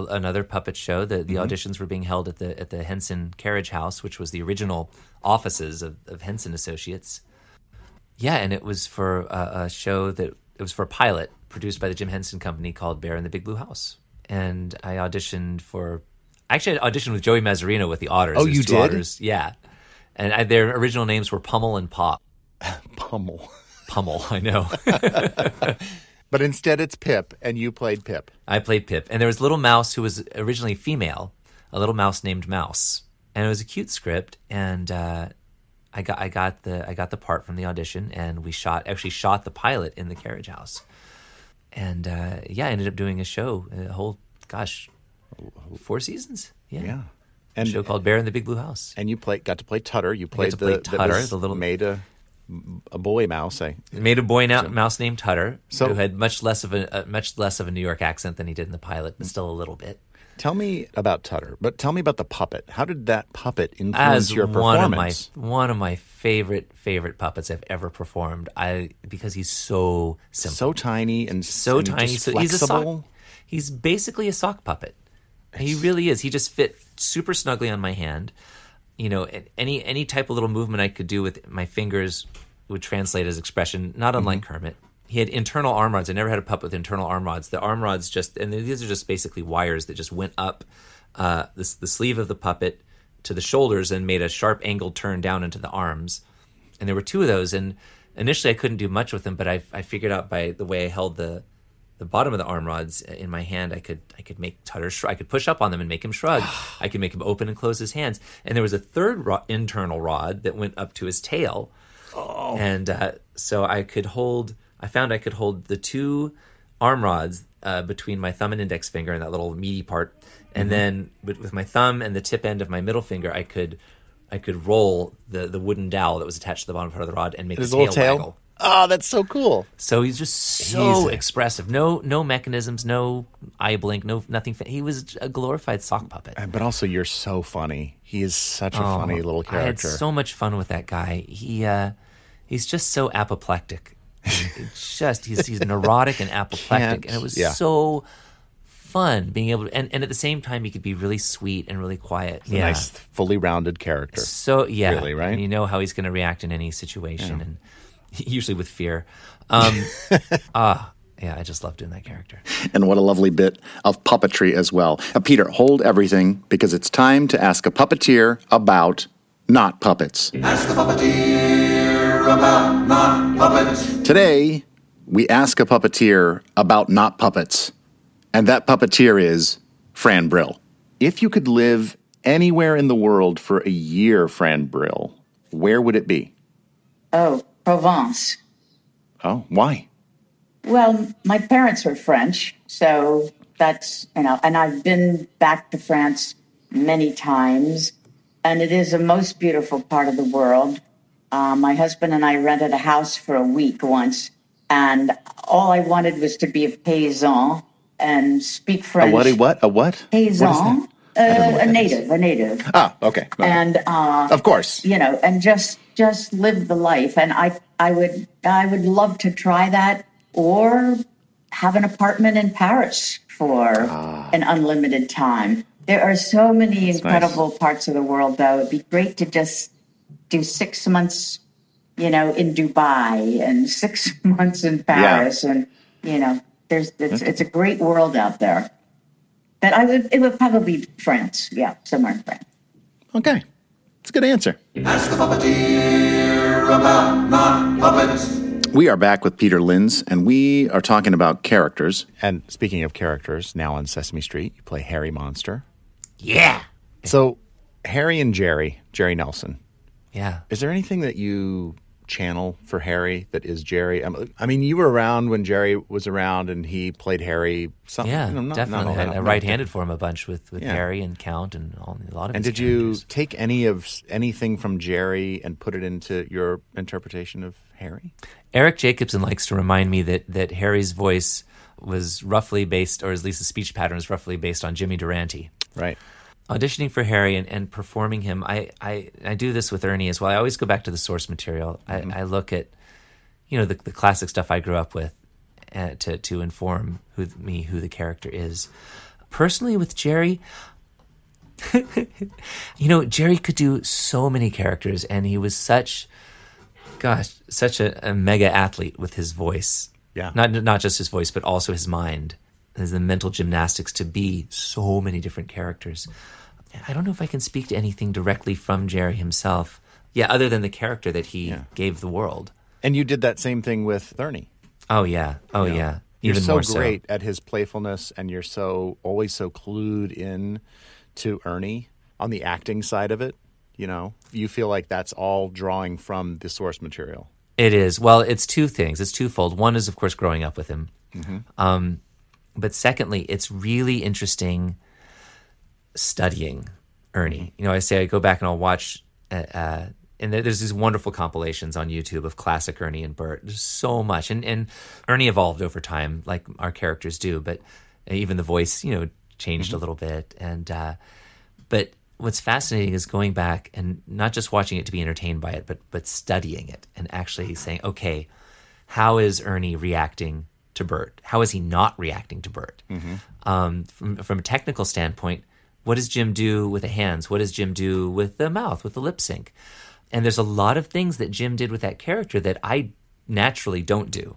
another puppet show. The auditions were being held at the Henson Carriage House, which was the original offices of Henson Associates. Yeah, and it was for a show that it was for a pilot produced by the Jim Henson Company called Bear in the Big Blue House. And I auditioned with Joey Mazzarino with the Otters. Oh, you did? Otters. Yeah. And their original names were Pummel and Pop. Pummel. Pummel, I know. But instead it's Pip, and you played Pip. I played Pip. And there was Little Mouse, who was originally female, a little mouse named Mouse. And it was a cute script, and I got the part from the audition, and we shot the pilot in the carriage house, and I ended up doing a show, a whole 4 seasons, and a show called Bear in the Big Blue House. And you got to play Tutter. You played Tutter, the little made a boy mouse. Mouse named Tutter, who had much less of a New York accent than he did in the pilot, but still a little bit. Tell me about Tutter, but tell me about the puppet. How did that puppet influence your performance? One of my favorite puppets I've ever performed. Because he's so simple, so tiny, and flexible. He's basically a sock puppet. He really is. He just fit super snugly on my hand. You know, any type of little movement I could do with my fingers would translate as expression. Not unlike Kermit. He had internal arm rods. I never had a pup with internal arm rods. The arm rods and these are just basically wires that just went up the sleeve of the puppet to the shoulders and made a sharp angled turn down into the arms. And there were two of those. And initially I couldn't do much with them, but I figured out by the way I held the bottom of the arm rods in my hand, I could make Tutter shrug. I could push up on them and make him shrug. I could make him open and close his hands. And there was a third internal rod that went up to his tail. Oh. And so I found I could hold the two arm rods between my thumb and index finger and that little meaty part. And then with my thumb and the tip end of my middle finger, I could I could roll the wooden dowel that was attached to the bottom part of the rod and make his little tail waggle. Oh, that's so cool. So he's just so expressive. No mechanisms, no eye blink, no nothing. He was a glorified sock puppet. But also, you're so funny. He is such a funny little character. I had so much fun with that guy. He's just so apoplectic. He's neurotic and apoplectic. And it was so fun being able to, and at the same time, he could be really sweet and really quiet. He's a nice, fully rounded character. So, yeah. Really, right? And you know how he's going to react in any situation. Yeah. And usually with fear. I just love doing that character. And what a lovely bit of puppetry as well. Peter, hold everything because it's time to ask a puppeteer about not puppets. Ask a puppeteer about not puppets. Today, we ask a puppeteer about not puppets. And that puppeteer is Fran Brill. If you could live anywhere in the world for a year, Fran Brill, where would it be? Oh, Provence. Oh, why? Well, my parents were French, so that's, and I've been back to France many times, and it is the most beautiful part of the world. My husband and I rented a house for a week once, and all I wanted was to be a paysan and speak French. A what? Paysan. A native. Ah, okay. And of course, and just live the life. And I would love to try that, or have an apartment in Paris for an unlimited time. There are so many incredible parts of the world, though. It'd be great to just do 6 months, in Dubai and 6 months in Paris, and it's a great world out there. But it would probably be France, somewhere in France. Okay, it's a good answer. Ask the puppeteer about not puppets. We are back with Peter Linz, and we are talking about characters. And speaking of characters, now on Sesame Street, you play Harry Monster. Yeah. So Harry and Jerry Nelson. Yeah. Is there anything that you channel for Harry that is Jerry? I mean, you were around when Jerry was around and he played Harry. Something. Yeah, definitely. I right-handed for him a bunch with Harry and Count and a lot of and his did characters. You take anything from Jerry and put it into your interpretation of Harry? Eric Jacobson likes to remind me that Harry's voice was roughly based, or at least the speech pattern was roughly based on Jimmy Durante. Right. Auditioning for Harry and performing him, I do this with Ernie as well. I always go back to the source material. I look at, the classic stuff I grew up with to inform who the character is. Personally, with Jerry, Jerry could do so many characters, and he was such a mega athlete with his voice. Yeah, not just his voice, but also his mind. There's the mental gymnastics to be so many different characters. I don't know if I can speak to anything directly from Jerry himself. Yeah, other than the character that he gave the world. And you did that same thing with Ernie. Oh, yeah. Oh, yeah. Even more so. You're so great at his playfulness, and you're so always so clued in to Ernie on the acting side of it. You feel like that's all drawing from the source material. It is. Well, it's two things. It's twofold. One is, of course, growing up with him. Mm-hmm. But secondly, it's really interesting studying Ernie. I say I go back and I'll watch, and there's these wonderful compilations on YouTube of classic Ernie and Bert. There's so much. And Ernie evolved over time, like our characters do, but even the voice, changed a little bit. And but what's fascinating is going back and not just watching it to be entertained by it, but studying it and actually saying, okay, how is Ernie reacting to Bert? How is he not reacting to Bert? Mm-hmm. From a technical standpoint, what does Jim do with the hands? What does Jim do with the mouth, with the lip sync? And there's a lot of things that Jim did with that character that I naturally don't do.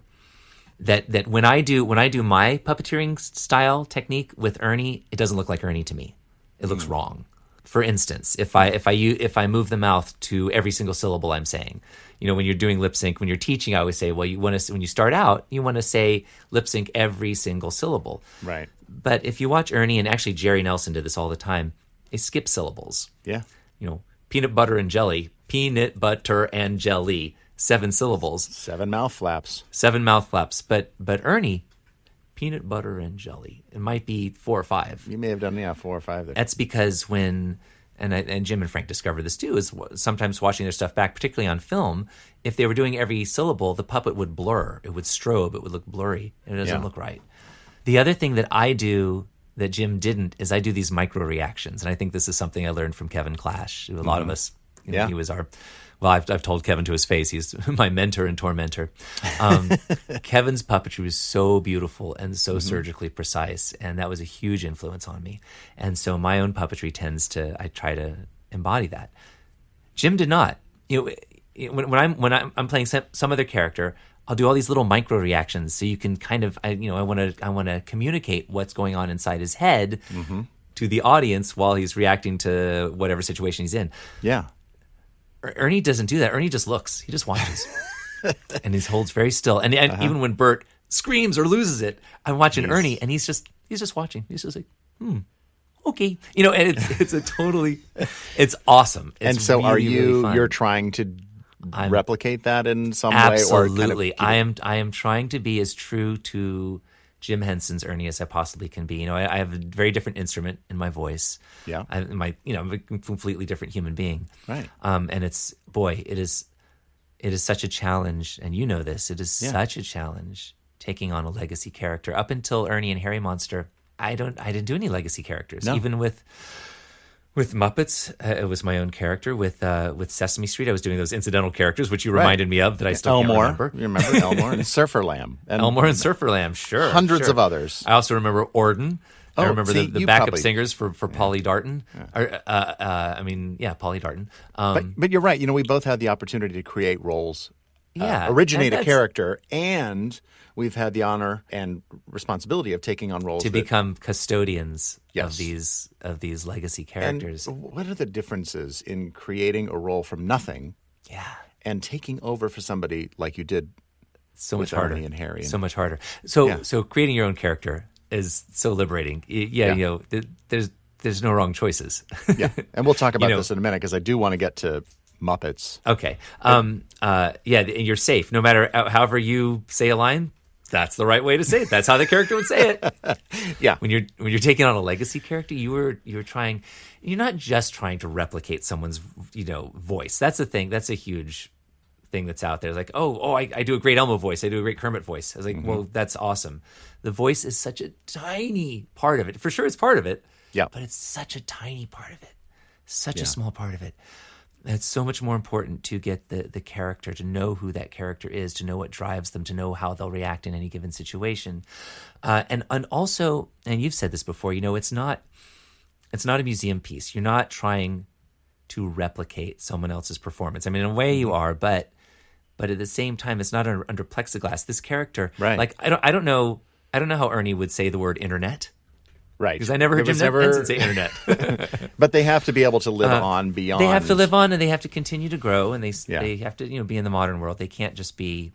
That when I do my puppeteering style technique with Ernie, it doesn't look like Ernie to me. It looks wrong. For instance, if I move the mouth to every single syllable I'm saying, when you're doing lip sync, when you're teaching, I always say, well, when you start out, you want to say lip sync every single syllable. Right. But if you watch Ernie, and actually Jerry Nelson did this all the time, they skip syllables. Yeah. Peanut butter and jelly, 7 syllables. 7 mouth flaps. 7 mouth flaps. But Ernie, peanut butter and jelly. It might be 4 or 5. You may have done 4 or 5 there. That's because when and Jim and Frank discovered this too, is sometimes watching their stuff back, particularly on film, if they were doing every syllable, the puppet would blur. It would strobe. It would look blurry. And it doesn't look right. The other thing that I do that Jim didn't is I do these micro reactions. And I think this is something I learned from Kevin Clash. A lot of us, you know, he was our... Well, I've told Kevin to his face. He's my mentor and tormentor. Kevin's puppetry was so beautiful and so surgically precise, and that was a huge influence on me. And so my own puppetry tends to, I try to embody that. Jim did not. You know, when I'm playing some other character, I'll do all these little micro reactions, so you can kind of, I want to communicate what's going on inside his head to the audience while he's reacting to whatever situation he's in. Yeah. Ernie doesn't do that. Ernie just looks. He just watches. And he holds very still. And even when Bert screams or loses it, I'm watching Ernie, and he's just watching. He's just like, okay. You know, and it's a totally, it's awesome. It's and so really, are you, really fun. You're trying to replicate that in some way? Or kind of I am trying to be as true to Jim Henson's Ernie as I possibly can be. You know, I have a very different instrument in my voice. Yeah. I'm a completely different human being. Right. And it's, boy, it is such a challenge. And you know this, it is such a challenge taking on a legacy character. Up until Ernie and Harry Monster, I didn't do any legacy characters. No. Even with Muppets, it was my own character. With Sesame Street, I was doing those incidental characters, which you reminded me of that I still can't remember. You remember Elmore and Surfer Lamb. And Elmore and Surfer Lamb, sure. Hundreds of others. I also remember Ordon. I remember the backup singers for Polly Darton. Polly Darton. But you're right. You know, we both had the opportunity to create roles, originate a character, and we've had the honor and responsibility of taking on roles to become custodians of these legacy characters. And what are the differences in creating a role from nothing and taking over for somebody like you did so much harder with Ernie and Harry. So creating your own character is so liberating. You know, there's no wrong choices. And we'll talk about this in a minute, because I do want to get to Muppets. Okay. You're safe. No matter however you say a line, that's the right way to say it. That's how the character would say it. When you're taking on a legacy character, you're not just trying to replicate someone's, voice. That's the thing. That's a huge thing that's out there. It's like, I do a great Elmo voice. I do a great Kermit voice. I was like, well, that's awesome. The voice is such a tiny part of it. For sure it's part of it. Yeah. But it's such a tiny part of it. Such a small part of it. It's so much more important to get the character, to know who that character is, to know what drives them, to know how they'll react in any given situation. And also, and you've said this before, it's not a museum piece. You're not trying to replicate someone else's performance. I mean, in a way you are, but at the same time, it's not under plexiglass. This character, like, I don't know how Ernie would say the word internet. Right, because I never heard Jim Henson say internet. But they have to be able to live on beyond. They have to live on, and they have to continue to grow, and they have to be in the modern world. They can't just be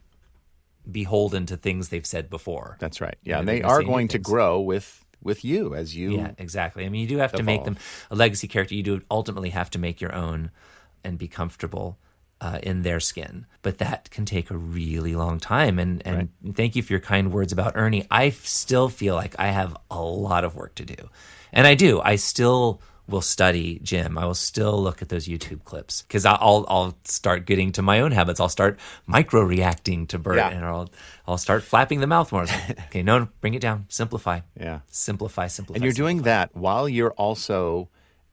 beholden to things they've said before. That's right. Yeah, and they are going to grow with you as you. Yeah, exactly. I mean, you do have to make them a legacy character. You do ultimately have to make your own and be comfortable in their skin. But that can take a really long time. And thank you for your kind words about Ernie. I still feel like I have a lot of work to do. And I do. I still will study Jim. I will still look at those YouTube clips, because I'll start getting to my own habits. I'll start micro-reacting to Bert, and I'll start flapping the mouth more. Like, okay, no, bring it down. Simplify. Yeah. Simplify. And you're doing that while you're also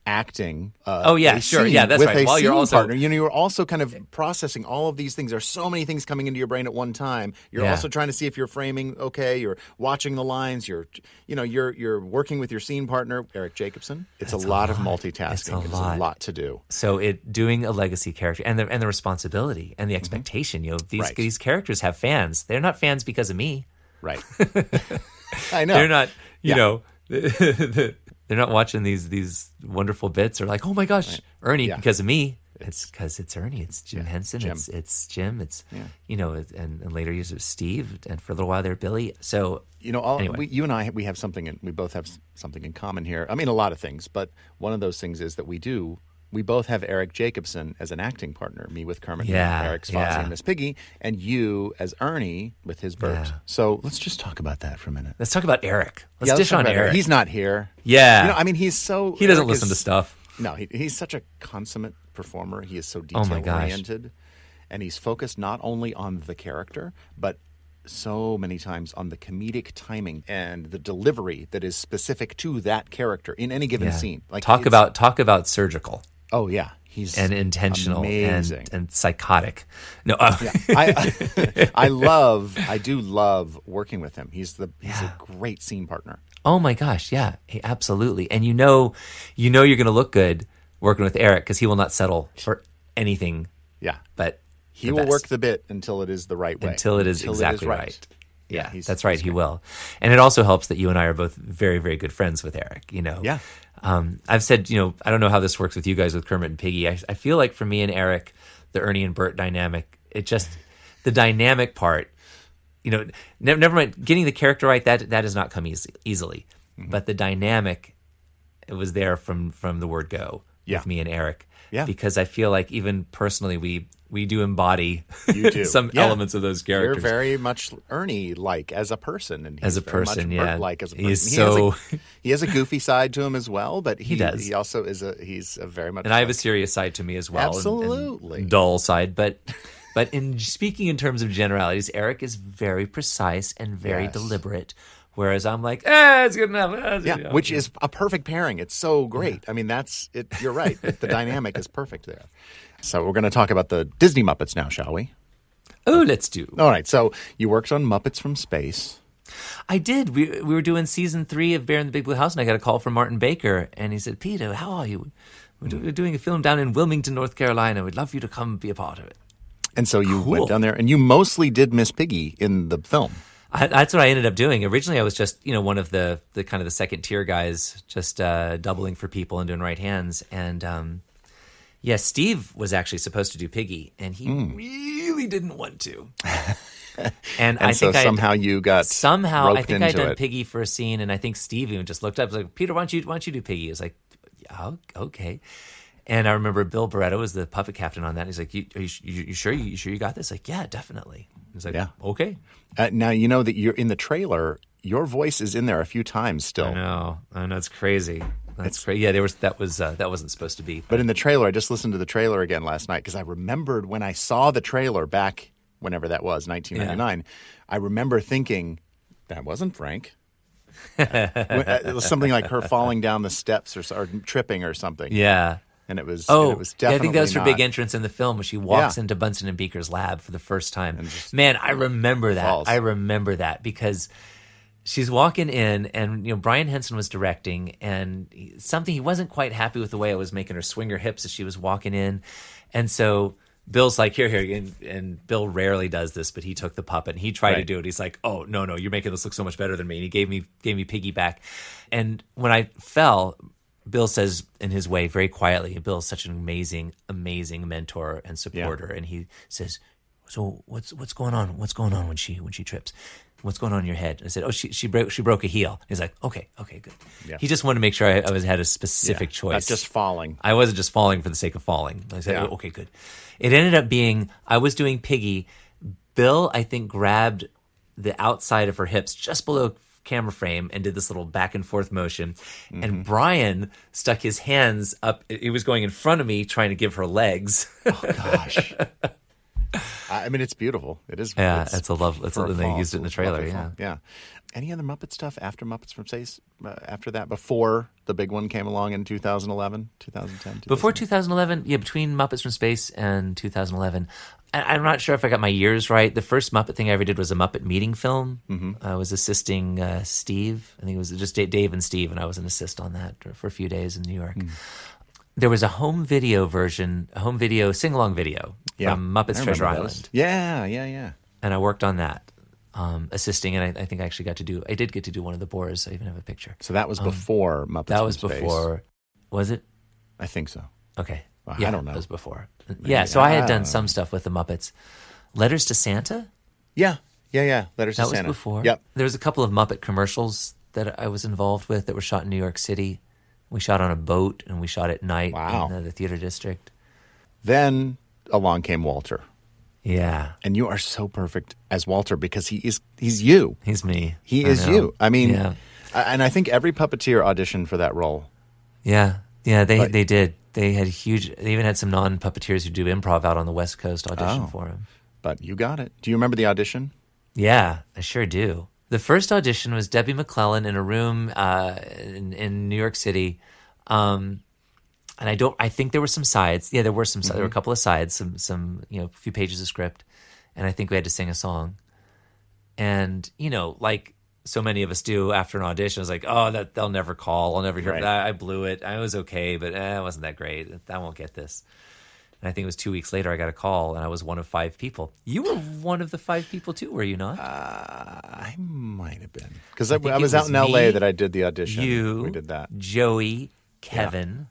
acting. That's right. While you're also partner, you're also kind of processing all of these things. There's so many things coming into your brain at one time. You're also trying to see if you're framing okay. You're watching the lines. You're working with your scene partner, Eric Jacobson. It's a lot of multitasking. It's a lot to do. So doing a legacy character and the responsibility and the expectation. You know, these characters have fans. They're not fans because of me. Right. I know. They're not. They're not watching these wonderful bits or like, oh my gosh, Ernie because of me. It's because it's Ernie. It's Jim Henson. Jim. It's Jim. It's and later years it was Steve, and for a little while there Billy. So anyway. You and I have something, and we both have something in common here. I mean, a lot of things, but one of those things is that we both have Eric Jacobson as an acting partner. Me with Kermit, Eric's Foxy and Miss Piggy, and you as Ernie with his Bert. Yeah. So let's just talk about that for a minute. Let's talk about Eric. Let's dish on Eric. He's not here. Yeah. He's so... He doesn't listen to stuff. No, he's such a consummate performer. He is so detail-oriented. And he's focused not only on the character, but so many times on the comedic timing and the delivery that is specific to that character in any given scene. Like talk about surgical. Oh yeah, he's and intentional and psychotic. No, I do love working with him. He's a great scene partner. Oh my gosh, yeah, absolutely. And you know you're going to look good working with Eric because he will not settle for anything. Yeah, but he will work the bit until it is the right way. Until it is exactly right. Yeah, that's right. He will. And it also helps that you and I are both very, very good friends with Eric, you know. Yeah. I've said, you know, I don't know how this works with you guys with Kermit and Piggy. I feel like for me and Eric, the Ernie and Bert dynamic, it just, the dynamic part, you know, never mind, getting the character right, that does not come easily. Mm-hmm. But the dynamic, it was there from the word go with me and Eric. Yeah. Because I feel like even personally, we do embody some elements of those characters. You're very much Ernie-like as a person. And he's Bert-like as a person. He has a goofy side to him as well, but he does. He also is a very much... And I have a serious side to me as well. Absolutely. And dull side. But in speaking in terms of generalities, Eric is very precise and very deliberate. Whereas I'm like, it's good enough. It's good enough. Which is a perfect pairing. It's so great. Yeah. I mean, that's it. You're right. The dynamic is perfect there. So we're going to talk about the Disney Muppets now, shall we? Oh, let's do. All right. So you worked on Muppets from Space. I did. We were doing season 3 of Bear in the Big Blue House, and I got a call from Martin Baker, and he said, "Peter, how are you? We're doing a film down in Wilmington, North Carolina. We'd love you to come be a part of it." And so you went down there, and you mostly did Miss Piggy in the film. That's what I ended up doing. Originally, I was just, you know, one of the kind of the second tier guys, just doubling for people and doing right hands. And Steve was actually supposed to do Piggy, and he really didn't want to. And I so think somehow you got somehow roped I think into I done it. Piggy for a scene, and I think Steve even just looked up, was like, "Peter, why don't you do Piggy?" I was like, "Oh, okay." And I remember Bill Barretto was the puppet captain on that. And he's like, you sure? You sure you got this? Like, yeah, definitely. He's like, okay. Now, you know that you're in the trailer, your voice is in there a few times still. I know. It's crazy. That's crazy. Yeah, that wasn't supposed to be. But in the trailer, I just listened to the trailer again last night because I remembered when I saw the trailer back whenever that was, 1999, I remember thinking, that wasn't Frank. It was something like her falling down the steps or tripping or something. Yeah. And it was definitely I think that was her big entrance in the film when she walks into Bunsen and Beaker's lab for the first time. Man, I remember that. Falls. I remember that because she's walking in and, you know, Brian Henson was directing and he wasn't quite happy with the way I was making her swing her hips as she was walking in. And so Bill's like, here. And Bill rarely does this, but he took the puppet and he tried to do it. He's like, oh, no, you're making this look so much better than me. And he gave me Piggy back. And when I fell... Bill says in his way, very quietly, Bill's such an amazing, amazing mentor and supporter. Yeah. And he says, "So what's going on? What's going on when she trips? What's going on in your head?" And I said, "Oh, she broke a heel." And he's like, "Okay, good." Yeah. He just wanted to make sure I had a specific choice. Not just falling. I wasn't just falling for the sake of falling. I said, "Okay, good." It ended up being I was doing Piggy. Bill, I think, grabbed the outside of her hips just below camera frame and did this little back and forth motion. Mm-hmm. And Brian stuck his hands up. He was going in front of me trying to give her legs. Oh gosh. I mean, it's beautiful. It is. Yeah, it's a love. That's something they used it in the trailer. Yeah. Any other Muppet stuff after Muppets from Space, after that, before the big one came along in 2011, 2010? Before 2011, between Muppets from Space and 2011. I'm not sure if I got my years right. The first Muppet thing I ever did was a Muppet meeting film. Mm-hmm. I was assisting Steve. I think it was just Dave and Steve, and I was an assist on that for a few days in New York. Mm. There was a home video version, a home video sing-along video from Muppets Treasure Island. Yeah. And I worked on that, assisting, and I think I actually did get to do one of the boars. I even have a picture. So that was before Muppets That was before, Space. Was it? I think so. Okay. Well, I don't know. It was before. Maybe. Yeah, so I had done some stuff with the Muppets. Letters to Santa? Yeah. Letters to Santa. That was before. Yep. There was a couple of Muppet commercials that I was involved with that were shot in New York City. We shot on a boat, and we shot at night in the theater district. Then along came Walter. Yeah. And you are so perfect as Walter because he's you. He's me. He is you. I mean, and I think every puppeteer auditioned for that role. Yeah. Yeah, they did. They had huge. They even had some non-puppeteers who do improv out on the West Coast audition for him. But you got it. Do you remember the audition? Yeah, I sure do. The first audition was Debbie McClellan in a room in New York City, and I think there were some sides. Yeah, there were some. Mm-hmm. There were a couple of sides. Some a few pages of script, and I think we had to sing a song. And like so many of us do after an audition, I was like, "Oh, that they'll never call. I'll never hear that. I blew it. I was okay, but it wasn't that great. I won't get this." And I think it was 2 weeks later I got a call, and I was one of five people. You were one of the five people too, were you not? I might have been, because I was out in L.A. that I did the audition. We did that. Joey, Kevin,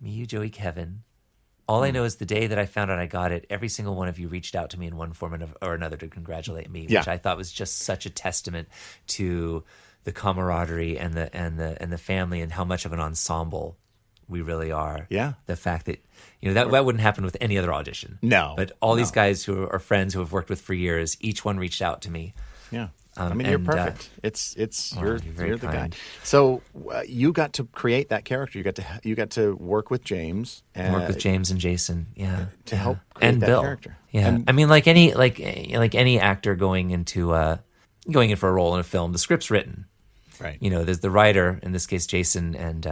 me, you, Joey, Kevin. All I know is the day that I found out I got it, every single one of you reached out to me in one form or another to congratulate me, which I thought was just such a testament to the camaraderie and the family and how much of an ensemble we really are. Yeah, the fact that that wouldn't happen with any other audition. No, but all these guys who are friends who have worked with for years, each one reached out to me. Yeah. You're perfect. You're the guy. So you got to create that character. You got to work with James and Jason. Yeah, to help create and that Bill. Character. Yeah, and, any actor going in for a role in a film, the script's written. Right. There's the writer, in this case Jason and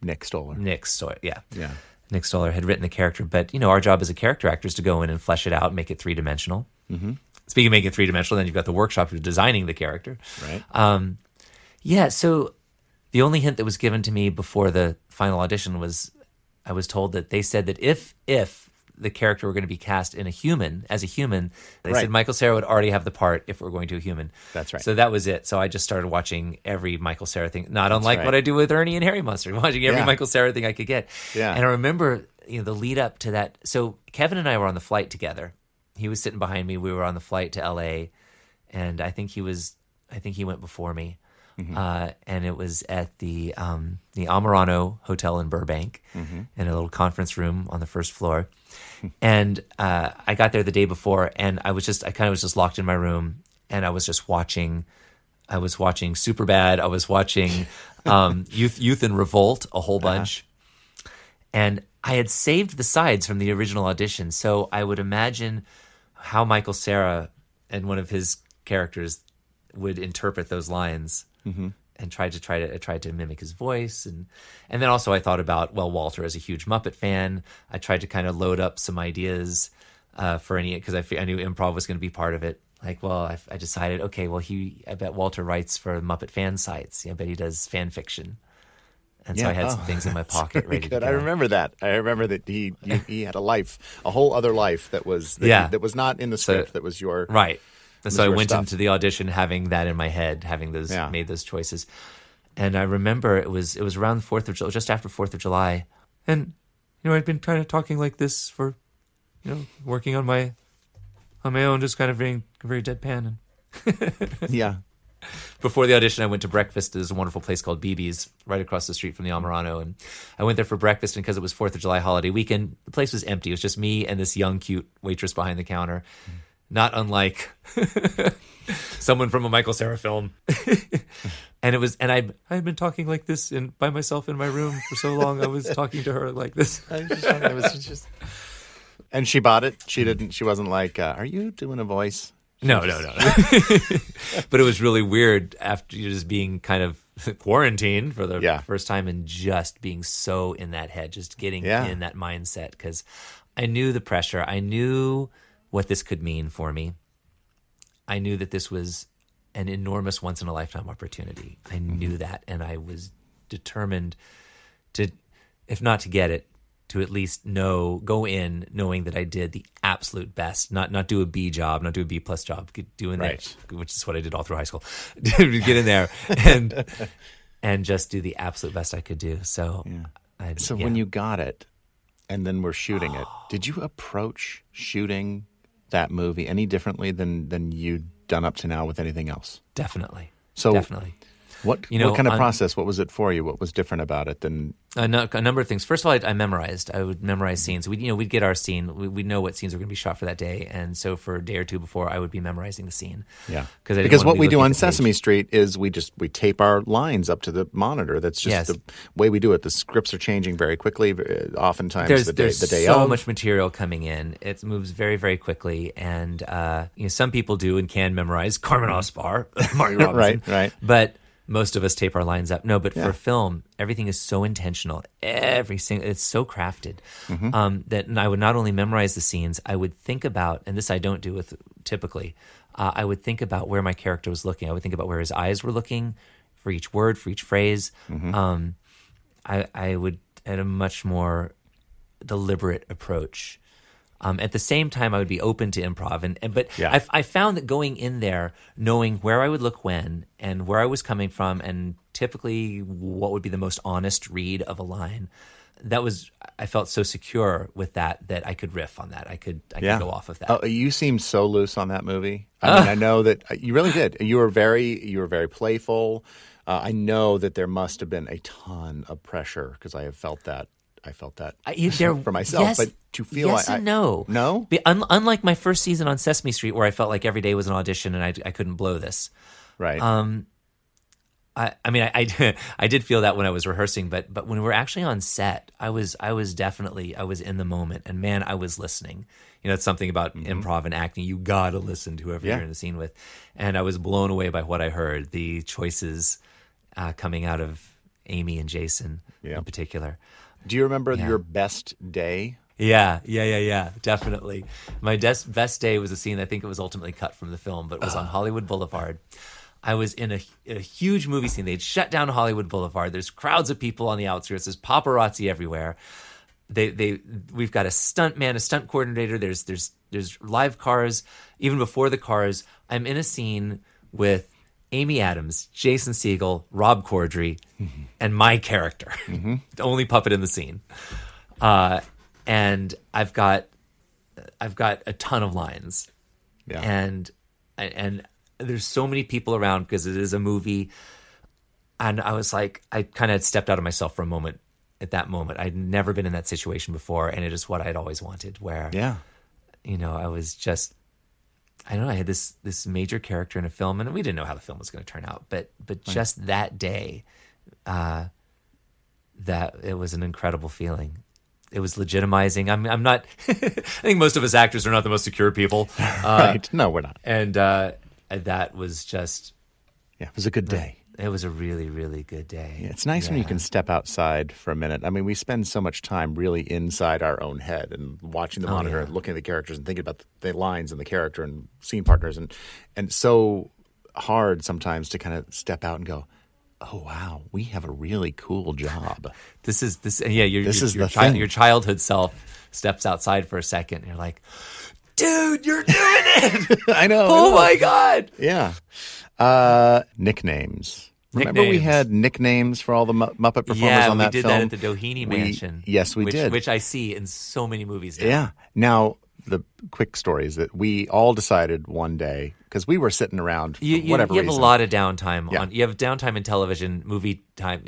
Nick Stoller. Nick Stoller. Yeah. Yeah. Nick Stoller had written the character, but our job as a character actor is to go in and flesh it out, and make it 3-dimensional. Mm-hmm. Speaking of making it 3-dimensional, then you've got the workshop for designing the character. Right. So the only hint that was given to me before the final audition was I was told that they said that if the character were going to be cast as a human, they said Michael Cera would already have the part if we're going to a human. That's right. So that was it. So I just started watching every Michael Cera thing, what I do with Ernie and Harry Munster, watching every Michael Cera thing I could get. Yeah. And I remember the lead up to that. So Kevin and I were on the flight together. He was sitting behind me. We were on the flight to L.A., and I think he went before me. Mm-hmm. And it was at the Amarano Hotel in Burbank, mm-hmm. in a little conference room on the first floor. And I got there the day before, and I was just locked in my room, and I was watching Superbad. I was watching Youth in Revolt a whole bunch, and I had saved the sides from the original audition, so I would imagine how Michael Cera and one of his characters would interpret those lines, mm-hmm. and tried to mimic his voice, and then also I thought about Walter as a huge Muppet fan. I tried to kind of load up some ideas for any, because I knew improv was going to be part of it. Like, I decided, okay, I bet Walter writes for Muppet fan sites. I bet he does fan fiction. And so I had some things in my pocket ready to go. I remember that he had a life, a whole other life that was not in the script, that was your right. So I went into the audition having that in my head, having those made those choices. And I remember it was around the 4th of July, just after 4th of July, and I'd been kind of talking like this for, working on my own, just kind of being very deadpan and yeah. Before the audition, I went to breakfast. There's a wonderful place called BB's right across the street from the Amarano, and I went there for breakfast. And because it was 4th of July holiday weekend, the place was empty. It was just me and this young, cute waitress behind the counter, not unlike someone from a Michael Cera film. And it was, and I had been talking like this by myself in my room for so long. I was talking to her like this. And she bought it. She didn't. She wasn't like, "Are you doing a voice?" No. But it was really weird after you're just being kind of quarantined for the first time and just being so in that head, just getting in that mindset, because I knew the pressure. I knew what this could mean for me. I knew that this was an enormous once-in-a-lifetime opportunity. I knew that, and I was determined to, if not to get it, to at least go in knowing that I did the absolute best, not do a B job, not do a B plus job, doing that, which is what I did all through high school. Get in there and just do the absolute best I could do. So, when you got it, and then we're shooting it, did you approach shooting that movie any differently than you'd done up to now with anything else? Definitely. What kind of process? What was it for you? What was different about it than a number of things? First of all, I memorized. I would memorize scenes. We'd get our scene. We'd know what scenes were going to be shot for that day, and so for a day or two before, I would be memorizing the scene. Yeah, because what we do on Sesame Street is we tape our lines up to the monitor. That's just the way we do it. The scripts are changing very quickly. Oftentimes, there's so much material coming in. It moves very, very quickly, and some people do and can memorize Carmen Ospar, Martin Robinson, right, but most of us tape our lines up. No, but for film, everything is so intentional. It's so crafted that I would not only memorize the scenes, I would think about, and this I don't do with typically, I would think about where my character was looking. I would think about where his eyes were looking for each word, for each phrase. I would had a much more deliberate approach. At the same time, I would be open to improv. I found that going in there, knowing where I would look when and where I was coming from and typically what would be the most honest read of a line, I felt so secure with that I could riff on that. I could go off of that. Oh, you seemed so loose on that movie. I mean, I know that you really did. You were very playful. I know that there must have been a ton of pressure because I have felt that. For myself, but to feel no. Unlike my first season on Sesame Street, where I felt like every day was an audition and I couldn't blow this. Right. I did feel that when I was rehearsing, but when we were actually on set, I was definitely in the moment, and man, I was listening. It's something about improv and acting. You gotta listen to whoever you're in the scene with, and I was blown away by what I heard. The choices coming out of Amy and Jason in particular. Do you remember your best day? Yeah, definitely. My best day was a scene, I think it was ultimately cut from the film, but it was on Hollywood Boulevard. I was in a huge movie scene. They'd shut down Hollywood Boulevard. There's crowds of people on the outskirts. There's paparazzi everywhere. We've got a stunt man, a stunt coordinator. There's live cars. Even before the cars, I'm in a scene with Amy Adams, Jason Segel, Rob Corddry, and my character, the only puppet in the scene, and I've got a ton of lines, and there's so many people around because it is a movie, and I was like, I kind of stepped out of myself for a moment. At that moment, I'd never been in that situation before, and it is what I'd always wanted. Where, I was just. I don't know, I had this major character in a film, and we didn't know how the film was going to turn out, but just that day, that it was an incredible feeling. It was legitimizing. I'm not, I think most of us actors are not the most secure people. Right. No, we're not. And that was just... Yeah, it was a good day. It was a really, really good day. Yeah, it's nice when you can step outside for a minute. I mean, we spend so much time really inside our own head and watching the monitor and looking at the characters and thinking about the lines and the character and scene partners. And so hard sometimes to kind of step out and go, oh, wow, we have a really cool job. Your childhood self steps outside for a second and you're like, dude, you're doing it. I know. Oh, my God. Yeah. Nicknames. Remember we had nicknames for all the Muppet performers on that film? Yeah, we did that at the Doheny Mansion. Yes, we did. Which I see in so many movies now. Yeah. Now, the quick story is that we all decided one day, because we were sitting around for whatever reason. You have a lot of downtime. Yeah. You have downtime in television, movie time,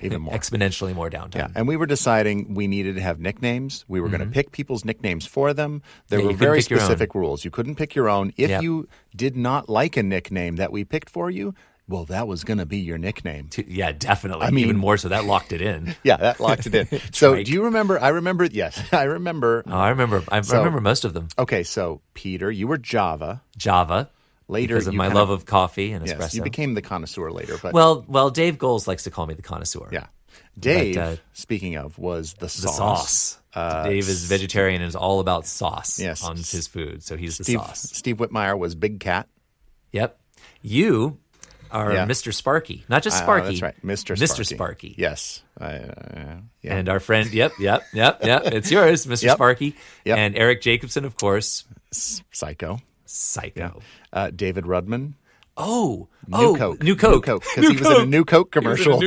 even more. Exponentially more downtime. Yeah, and we were deciding we needed to have nicknames. We were going to pick people's nicknames for them. There were very specific rules. You couldn't pick your own. If you did not like a nickname that we picked for you, well, that was going to be your nickname. Yeah, definitely. I mean, even more so, that locked it in. Yeah, that locked it in. So do you remember? I remember. Yes, I remember. Oh, I remember. I remember most of them. Okay, so Peter, you were Java. Later, because of my love of coffee and espresso. You became the connoisseur later. But well, Dave Goles likes to call me the connoisseur. Yeah. Dave, speaking of, was the sauce. Dave is vegetarian and is all about sauce on his food, so he's the sauce. Steve Whitmire was Big Cat. Yep. You... Or Mr. Sparky. Not just Sparky. That's right. Mr. Sparky. Yes. Yeah. And our friend, yep. It's yours, Mr. Sparky. Yep. And Eric Jacobson, of course. Psycho. Yeah. David Rudman. New Coke. Because he was in a New Coke commercial.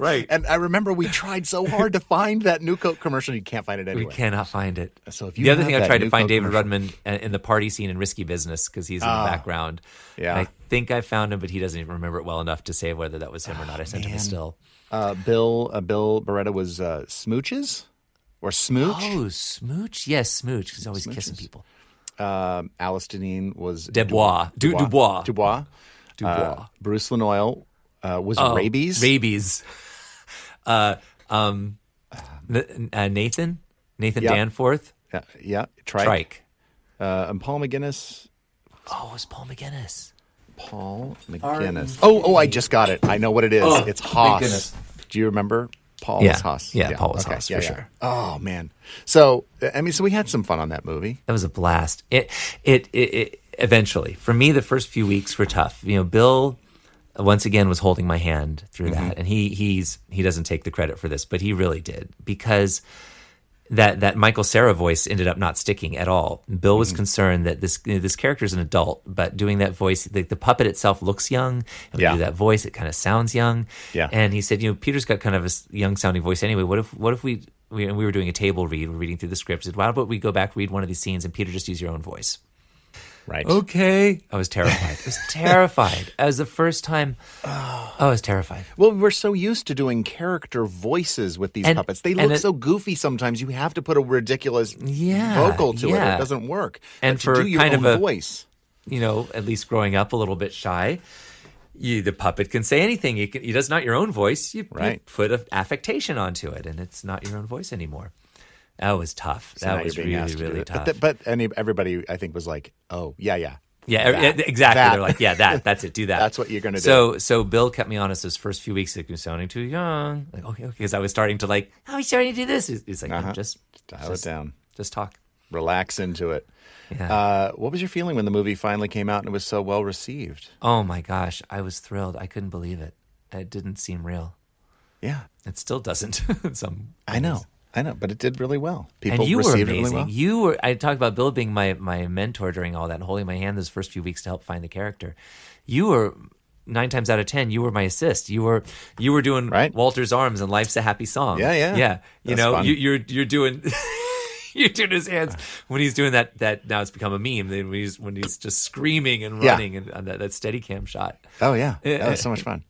Right. And I remember we tried so hard to find that New Coke commercial. You can't find it anywhere. We cannot find it. So if you I tried to find David Rudman in the party scene in Risky Business because he's in the background. Yeah. And I think I found him, but he doesn't even remember it well enough to say whether that was him or not. I sent him a still. Bill Beretta was Smooches or Smooch. Oh, Smooch. Yes, Smooch. Because he's always kissing people. Alice Dineen was Dubois. Bruce Lanoil was Rabies. Nathan yeah. Danforth. Yeah. Trike. And Paul McGinnis. Oh, it was Paul McGinnis. Oh, I just got it. I know what it is. It's Haas. McGinnis. Do you remember? Paul was Haas. Yeah, Paul was Haas, for sure. Oh, man. So, I mean, so we had some fun on that movie. That was a blast. It eventually. For me, the first few weeks were tough. You know, Bill, once again, was holding my hand through that. And he doesn't take the credit for this, but he really did. Because that Michael Cera voice ended up not sticking at all. Bill was concerned that this character is an adult, but doing that voice, the puppet itself looks young. And when you do that voice, it kind of sounds young. Yeah. And he said, you know, Peter's got kind of a young sounding voice anyway. What if we were doing a table read, we're reading through the script. He said, why don't we go back, read one of these scenes, and Peter, just use your own voice. Right. Okay. I was terrified. That was the first time. Oh, I was terrified. Well, we're so used to doing character voices with these puppets. They look so goofy sometimes. You have to put a ridiculous vocal to it, or it doesn't work. And for to do your kind own of a voice, you know, at least growing up a little bit shy, the puppet can say anything. It's not your own voice. You put an affectation onto it, and it's not your own voice anymore. That was tough. So that was really tough. But everybody, I think, was like, oh, yeah. Yeah, exactly. They're like, yeah, that's it. Do that. That's what you're going to do. So Bill kept me honest those first few weeks. Like, you're sounding too young. Like, okay. Because I was starting to like, how are you starting to do this? It's like, no, just dial it down. Just talk. Relax into it. Yeah. What was your feeling when the movie finally came out and it was so well received? Oh, my gosh. I was thrilled. I couldn't believe it. It didn't seem real. Yeah. It still doesn't. I know, but it did really well. People received it really well. You were amazing. I talked about Bill being my mentor during all that and holding my hand those first few weeks to help find the character. You were, 9 times out of 10, you were my assist. You were doing Walter's Arms and Life's a Happy Song. Yeah. You know, you're doing you're doing his hands when he's doing that. Now it's become a meme. When he's just screaming and running and on that Steadicam shot. Oh yeah, that was so much fun.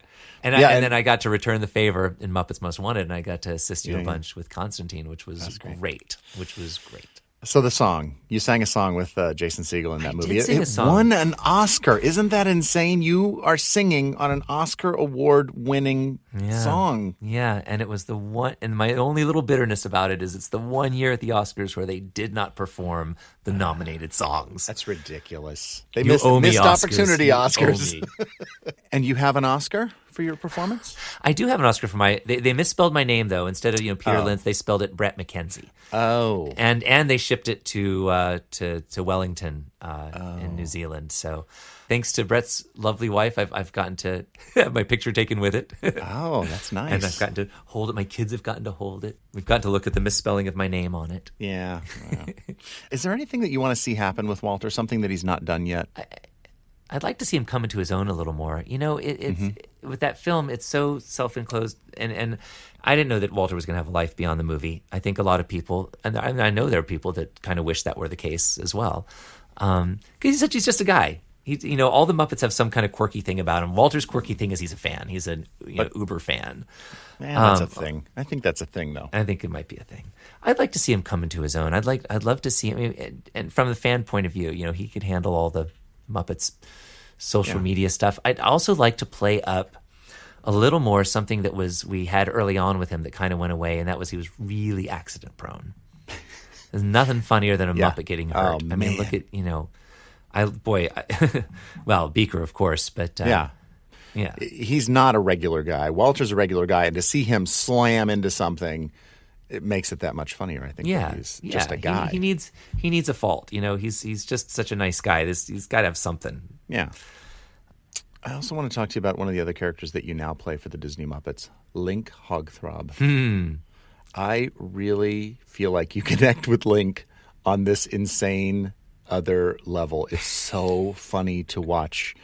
And then I got to return the favor in Muppets Most Wanted, and I got to assist you a bunch with Constantine, which was great. So the song. You sang a song with Jason Segel in that movie. It won an Oscar. Isn't that insane? You are singing on an Oscar award-winning song. Yeah, and it was the one – and my only little bitterness about it is it's the one year at the Oscars where they did not perform the nominated songs. That's ridiculous. They missed opportunity, Oscars. And you have an Oscar? For your performance? I do have an Oscar for my... They misspelled my name, though. Instead of, Peter Linz, they spelled it Brett McKenzie. Oh. And they shipped it to Wellington in New Zealand. So thanks to Brett's lovely wife, I've gotten to have my picture taken with it. Oh, that's nice. And I've gotten to hold it. My kids have gotten to hold it. We've gotten to look at the misspelling of my name on it. Yeah. Wow. Is there anything that you want to see happen with Walter? Something that he's not done yet? I'd like to see him come into his own a little more. With that film, it's so self-enclosed. And I didn't know that Walter was going to have a life beyond the movie. I think a lot of people, and I know there are people that kind of wish that were the case as well. Because he's just a guy. All the Muppets have some kind of quirky thing about him. Walter's quirky thing is he's a fan. He's an uber fan. Man, that's a thing. I think that's a thing, though. I think it might be a thing. I'd like to see him come into his own. I'd love to see him. And from the fan point of view, he could handle all the Muppets social media stuff. I'd also like to play up a little more something that we had early on with him that kind of went away, and that was he was really accident prone. There's nothing funnier than a Muppet getting hurt. Oh, I mean, look at Beaker, of course, but yeah, he's not a regular guy. Walter's a regular guy, and to see him slam into something. It makes it that much funnier, I think. Yeah, he's just a guy. He needs a fault. He's just such a nice guy. He's got to have something. Yeah. I also want to talk to you about one of the other characters that you now play for the Disney Muppets, Link Hogthrob. I really feel like you connect with Link on this insane other level. It's so funny to watch.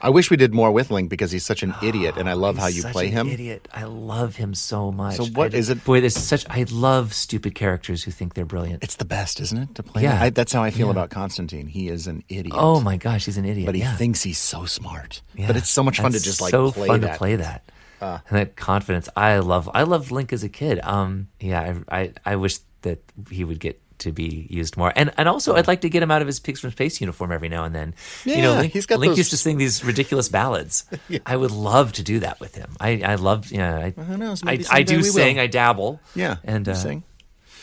I wish we did more with Link because he's such an idiot, and I love how you play him. Idiot, I love him so much. So what is it? Boy, there's such. I love stupid characters who think they're brilliant. It's the best, isn't it? To play. Yeah, that's how I feel about Constantine. He is an idiot. Oh my gosh, he's an idiot. But he thinks he's so smart. Yeah. But it's so much fun to just like play that. And that confidence, I love Link as a kid. I wish that he would get to be used more, and also I'd like to get him out of his Pigs from Space uniform every now and then. Yeah, you know, Link used to sing these ridiculous ballads. Yeah. I would love to do that with him. I love, I do sing. I dabble. Yeah, and sing.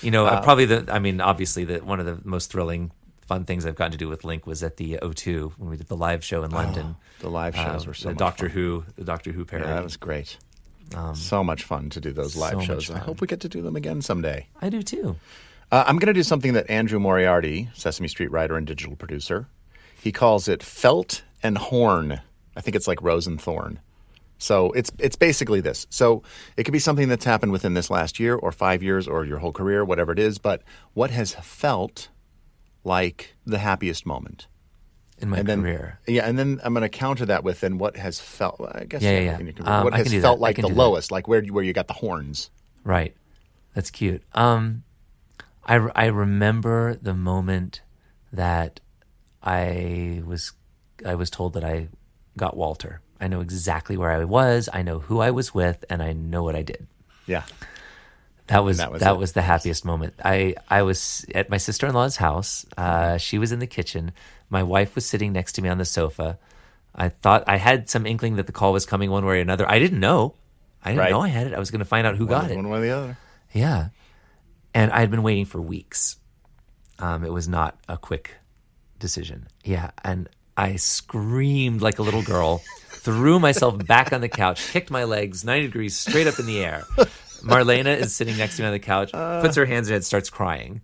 You know, one of the most thrilling, fun things I've gotten to do with Link was at the O2 when we did the live show in London. The live shows were so much fun. The Doctor Who parody. Yeah, that was great. So much fun to do those live shows. I hope we get to do them again someday. I do too. I'm going to do something that Andrew Moriarty, Sesame Street writer and digital producer, he calls it Felt and Horn. I think it's like Rose and Thorn. So it's basically this. So it could be something that's happened within this last year or 5 years or your whole career, whatever it is. But what has felt like the happiest moment in my career? Yeah, and then I'm going to counter that with then what has felt, I guess. Yeah. In your career, what has felt like the lowest, like where you got the horns. Right. That's cute. I remember the moment that I was told that I got Walter. I know exactly where I was. I know who I was with, and I know what I did. Yeah, that was the happiest moment. I was at my sister-in-law's house. She was in the kitchen. My wife was sitting next to me on the sofa. I thought I had some inkling that the call was coming one way or another. I didn't know. I didn't know I had it. I was going to find out who got it. One way or the other. Yeah. And I had been waiting for weeks. It was not a quick decision. Yeah, and I screamed like a little girl, threw myself back on the couch, kicked my legs 90 degrees straight up in the air. Marlena is sitting next to me on the couch, puts her hands in her head, starts crying.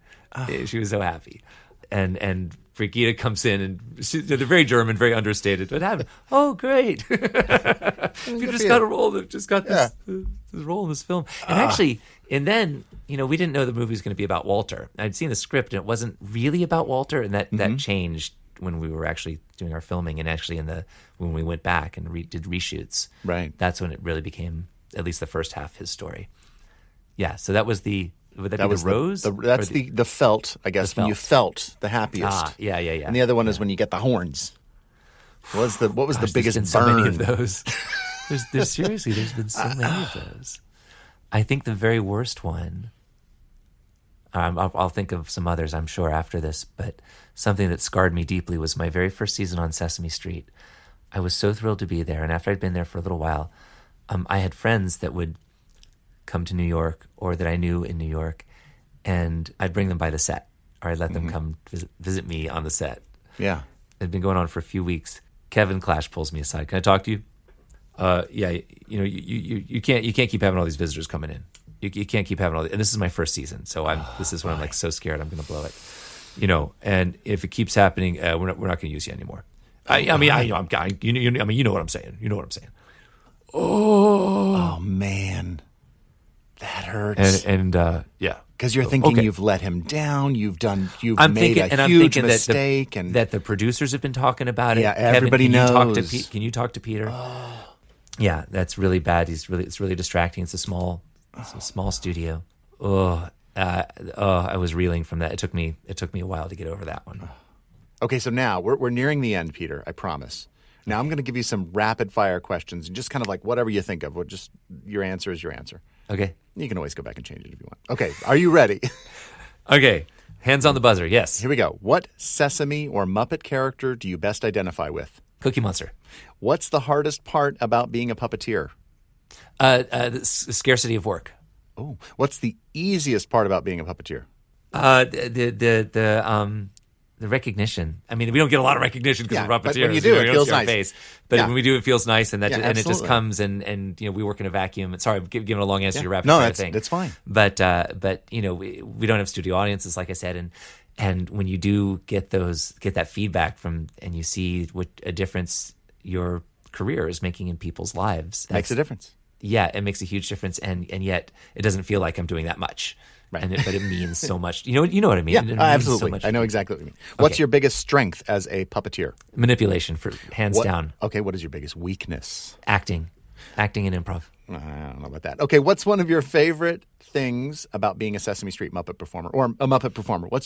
She was so happy. And Brigida comes in, and they're very German, very understated. What happened? Oh, great. Just got this role in this film. And then, you know, we didn't know the movie was going to be about Walter. I'd seen the script, and it wasn't really about Walter, and that changed when we were actually doing our filming and actually when we went back and did reshoots. Right. That's when it really became, at least the first half, his story. Yeah, so that was the... Would that be the rose? That's the felt, I guess, when you felt the happiest. Yeah. And the other one is when you get the horns. What was the biggest burn? So many of those. There's been so many of those. I think the very worst one, I'll think of some others, I'm sure, after this, but something that scarred me deeply was my very first season on Sesame Street. I was so thrilled to be there, and after I'd been there for a little while, I had friends that would come to New York, or that I knew in New York, and I'd bring them by the set, or I'd let them come visit me on the set. Yeah. It'd been going on for a few weeks. Kevin Clash pulls me aside. Can I talk to you? You know, you can't keep having all these visitors coming in. You can't keep having all these, and this is my first season, so this is when I'm like so scared I'm going to blow it. You know, and if it keeps happening, we're not going to use you anymore. I mean, you know what I'm saying. You know what I'm saying. Oh man. That hurts, and yeah, because you're thinking you've let him down. You've made a huge mistake, and that the producers have been talking about it. Yeah, everybody knows. Can you talk to Peter? Yeah, that's really bad. It's really distracting. It's a small studio. I was reeling from that. It took me a while to get over that one. Okay, so now we're nearing the end, Peter. I promise. Now I'm going to give you some rapid fire questions, and just kind of like whatever you think of. Just your answer is your answer. Okay. You can always go back and change it if you want. Okay. Are you ready? Okay. Hands on the buzzer. Yes. Here we go. What Sesame or Muppet character do you best identify with? Cookie Monster. What's the hardest part about being a puppeteer? The scarcity of work. Oh. What's the easiest part about being a puppeteer? The recognition. I mean, we don't get a lot of recognition because we're puppeteers. But when you do, it feels nice. Face. But when we do, it feels nice, and it just comes. And you know, we work in a vacuum. Sorry, I'm giving a long answer to your rapid fire thing. No, that's fine. But you know, we don't have studio audiences, like I said. And when you do get that feedback and you see what a difference your career is making in people's lives, makes a difference. yeah, it makes a huge difference, and yet it doesn't feel like I'm doing that much. Right. But it means so much. You know what I mean? Yeah, absolutely. So much. I know exactly what you mean. What's your biggest strength as a puppeteer? Manipulation, hands down. Okay, what is your biggest weakness? Acting and improv. I don't know about that. Okay, what's one of your favorite things about being a Sesame Street Muppet performer or a Muppet performer? One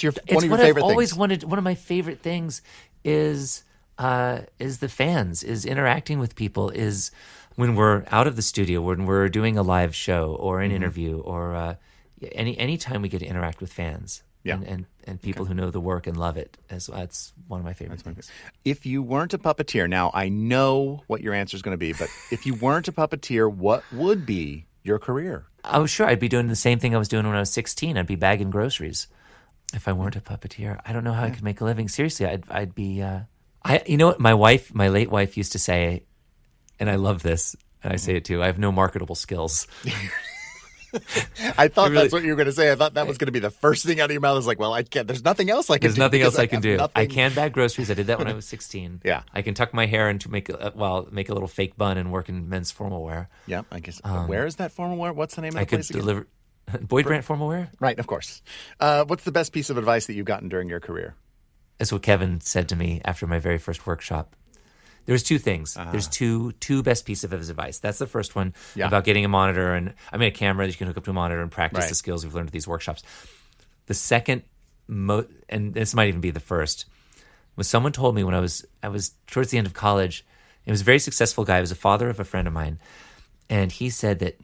of my favorite things is the fans, is interacting with people, is when we're out of the studio, when we're doing a live show or an interview or any time we get to interact with fans and people who know the work and love it, as that's one of my favorite things. If you weren't a puppeteer, now I know what your answer is going to be, but if you weren't a puppeteer, what would be your career? Oh, sure, I'd be doing the same thing I was doing when I was 16. I'd be bagging groceries. If I weren't a puppeteer, I don't know how I could make a living. Seriously, I'd be. You know what my late wife used to say, and I love this, and I say it too. I have no marketable skills. I thought that's what you were going to say. I thought that was going to be the first thing out of your mouth. I was like, well, I can't. There's nothing else I can do. I can bag groceries. I did that when I was 16. Yeah. I can tuck my hair and make a little fake bun and work in men's formal wear. Yeah, I guess. Where is that formal wear? What's the name of the place again? Deliver Boyd-Brandt Formalwear? Right, of course. What's the best piece of advice that you've gotten during your career? That's what Kevin said to me after my very first workshop. There's two things. There's two best pieces of his advice. That's the first one about getting a monitor a camera that you can hook up to a monitor and practice the skills we've learned at these workshops. The second, and this might even be the first, was someone told me when I was towards the end of college. It was a very successful guy. He was the father of a friend of mine, and he said that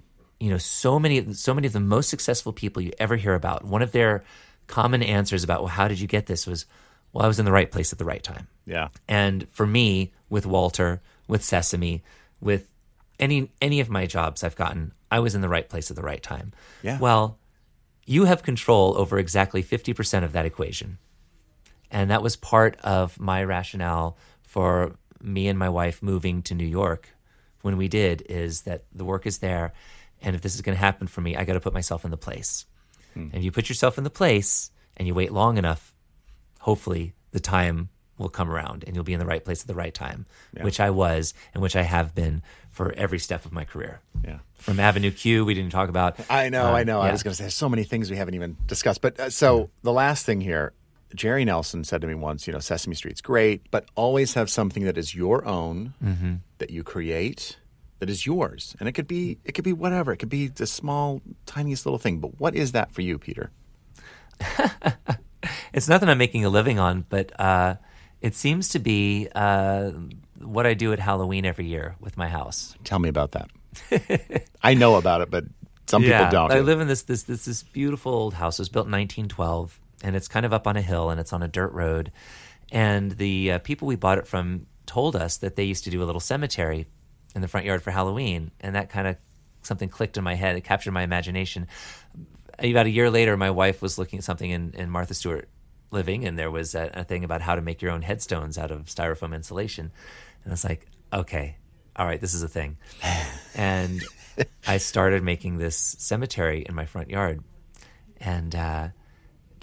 so many of the most successful people you ever hear about, one of their common answers about how did you get this was, well, I was in the right place at the right time. Yeah. And for me, with Walter, with Sesame, with any of my jobs I've gotten, I was in the right place at the right time. Yeah. Well, you have control over exactly 50% of that equation. And that was part of my rationale for me and my wife moving to New York when we did, is that the work is there, and if this is going to happen for me, I got to put myself in the place. And if you put yourself in the place and you wait long enough, hopefully the time will come around and you'll be in the right place at the right time, which I was and which I have been for every step of my career. Yeah. From Avenue Q, we didn't talk about. I know. Yeah. I was going to say there's so many things we haven't even discussed. But the last thing here, Jerry Nelson said to me once, Sesame Street's great, but always have something that is your own, that you create, that is yours. And it could be whatever. It could be the small, tiniest little thing. But what is that for you, Peter? It's nothing I'm making a living on, but it seems to be what I do at Halloween every year with my house. Tell me about that. I know about it, but some people don't. I live in this beautiful old house. It was built in 1912, and it's kind of up on a hill, and it's on a dirt road. And the people we bought it from told us that they used to do a little cemetery in the front yard for Halloween, and that kind of something clicked in my head. It captured my imagination. About a year later, my wife was looking at something in Martha Stewart Living, and there was a thing about how to make your own headstones out of styrofoam insulation. And I was like, okay, all right, this is a thing. And I started making this cemetery in my front yard. And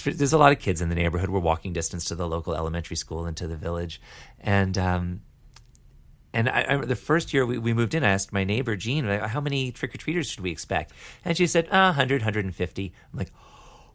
there's a lot of kids in the neighborhood. We're walking distance to the local elementary school and to the village. And I the first year we moved in, I asked my neighbor, Jean, how many trick-or-treaters should we expect? And she said, 100, 150. I'm like,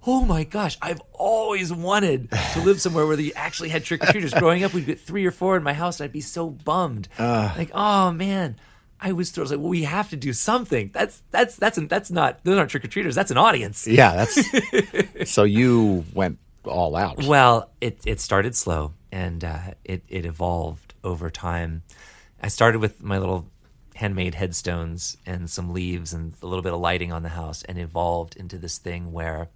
oh my gosh, I've always wanted to live somewhere where they actually had trick-or-treaters. Growing up, we'd get 3 or 4 in my house, and I'd be so bummed. Oh man, I was thrilled. I was like, well, we have to do something. Those aren't trick-or-treaters, that's an audience. Yeah, that's, so you went all out. Well, it started slow, and it evolved over time. I started with my little handmade headstones and some leaves and a little bit of lighting on the house, and evolved into this thing where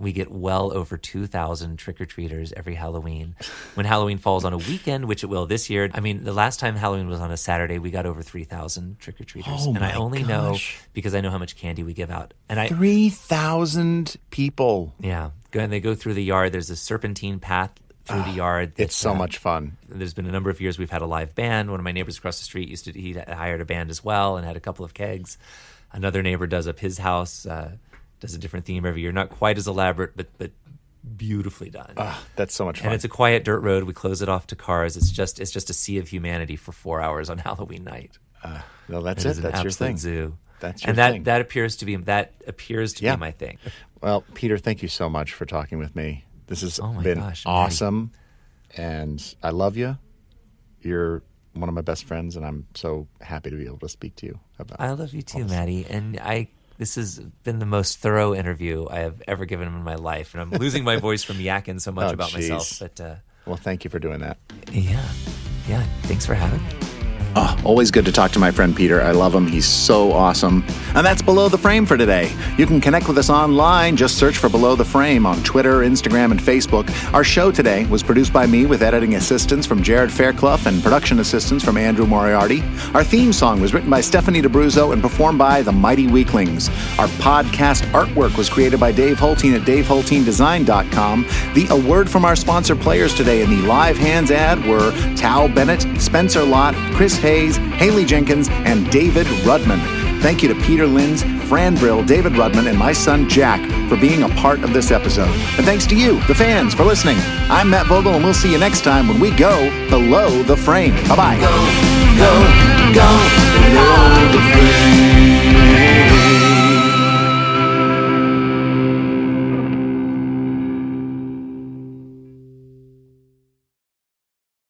we get well over 2,000 trick-or-treaters every Halloween. When Halloween falls on a weekend, which it will this year, I mean, the last time Halloween was on a Saturday, we got over 3,000 trick-or-treaters. Oh, and I only know because I know how much candy we give out. And 3,000 people. Yeah. And they go through the yard. There's a serpentine path through the yard. It's so much fun. There's been a number of years we've had a live band. One of my neighbors across the street he hired a band as well and had a couple of kegs. Another neighbor does up his house, does a different theme every year. Not quite as elaborate, but beautifully done. That's so much fun. And it's a quiet dirt road. We close it off to cars. It's just a sea of humanity for 4 hours on Halloween night. No, that's it. That's your thing. Zoo. That's your thing. That appears to be my thing. Well, Peter, thank you so much for talking with me. This has been awesome, and I love you. You're one of my best friends, and I'm so happy to be able to speak to you about. I love you too, Maddie, and This has been the most thorough interview I have ever given in my life, and I'm losing my voice from yakking so much about myself. But well, thank you for doing that. Yeah. Thanks for having me. Oh, always good to talk to my friend Peter. I love him. He's so awesome. And that's Below the Frame for today. You can connect with us online. Just search for Below the Frame on Twitter, Instagram, and Facebook. Our show today was produced by me with editing assistance from Jared Fairclough and production assistance from Andrew Moriarty. Our theme song was written by Stephanie DeBruzzo and performed by The Mighty Weaklings. Our podcast artwork was created by Dave Holteen at DaveHolteenDesign.com. A word from our sponsor players today in the Live Hands ad were Tal Bennett, Spencer Lott, Chris Hayes, Haley Jenkins, and David Rudman. Thank you to Peter Linz, Fran Brill, David Rudman, and my son Jack for being a part of this episode. And thanks to you, the fans, for listening. I'm Matt Vogel, and we'll see you next time when we go Below the Frame. Bye-bye. Go, go, go, Below the Frame.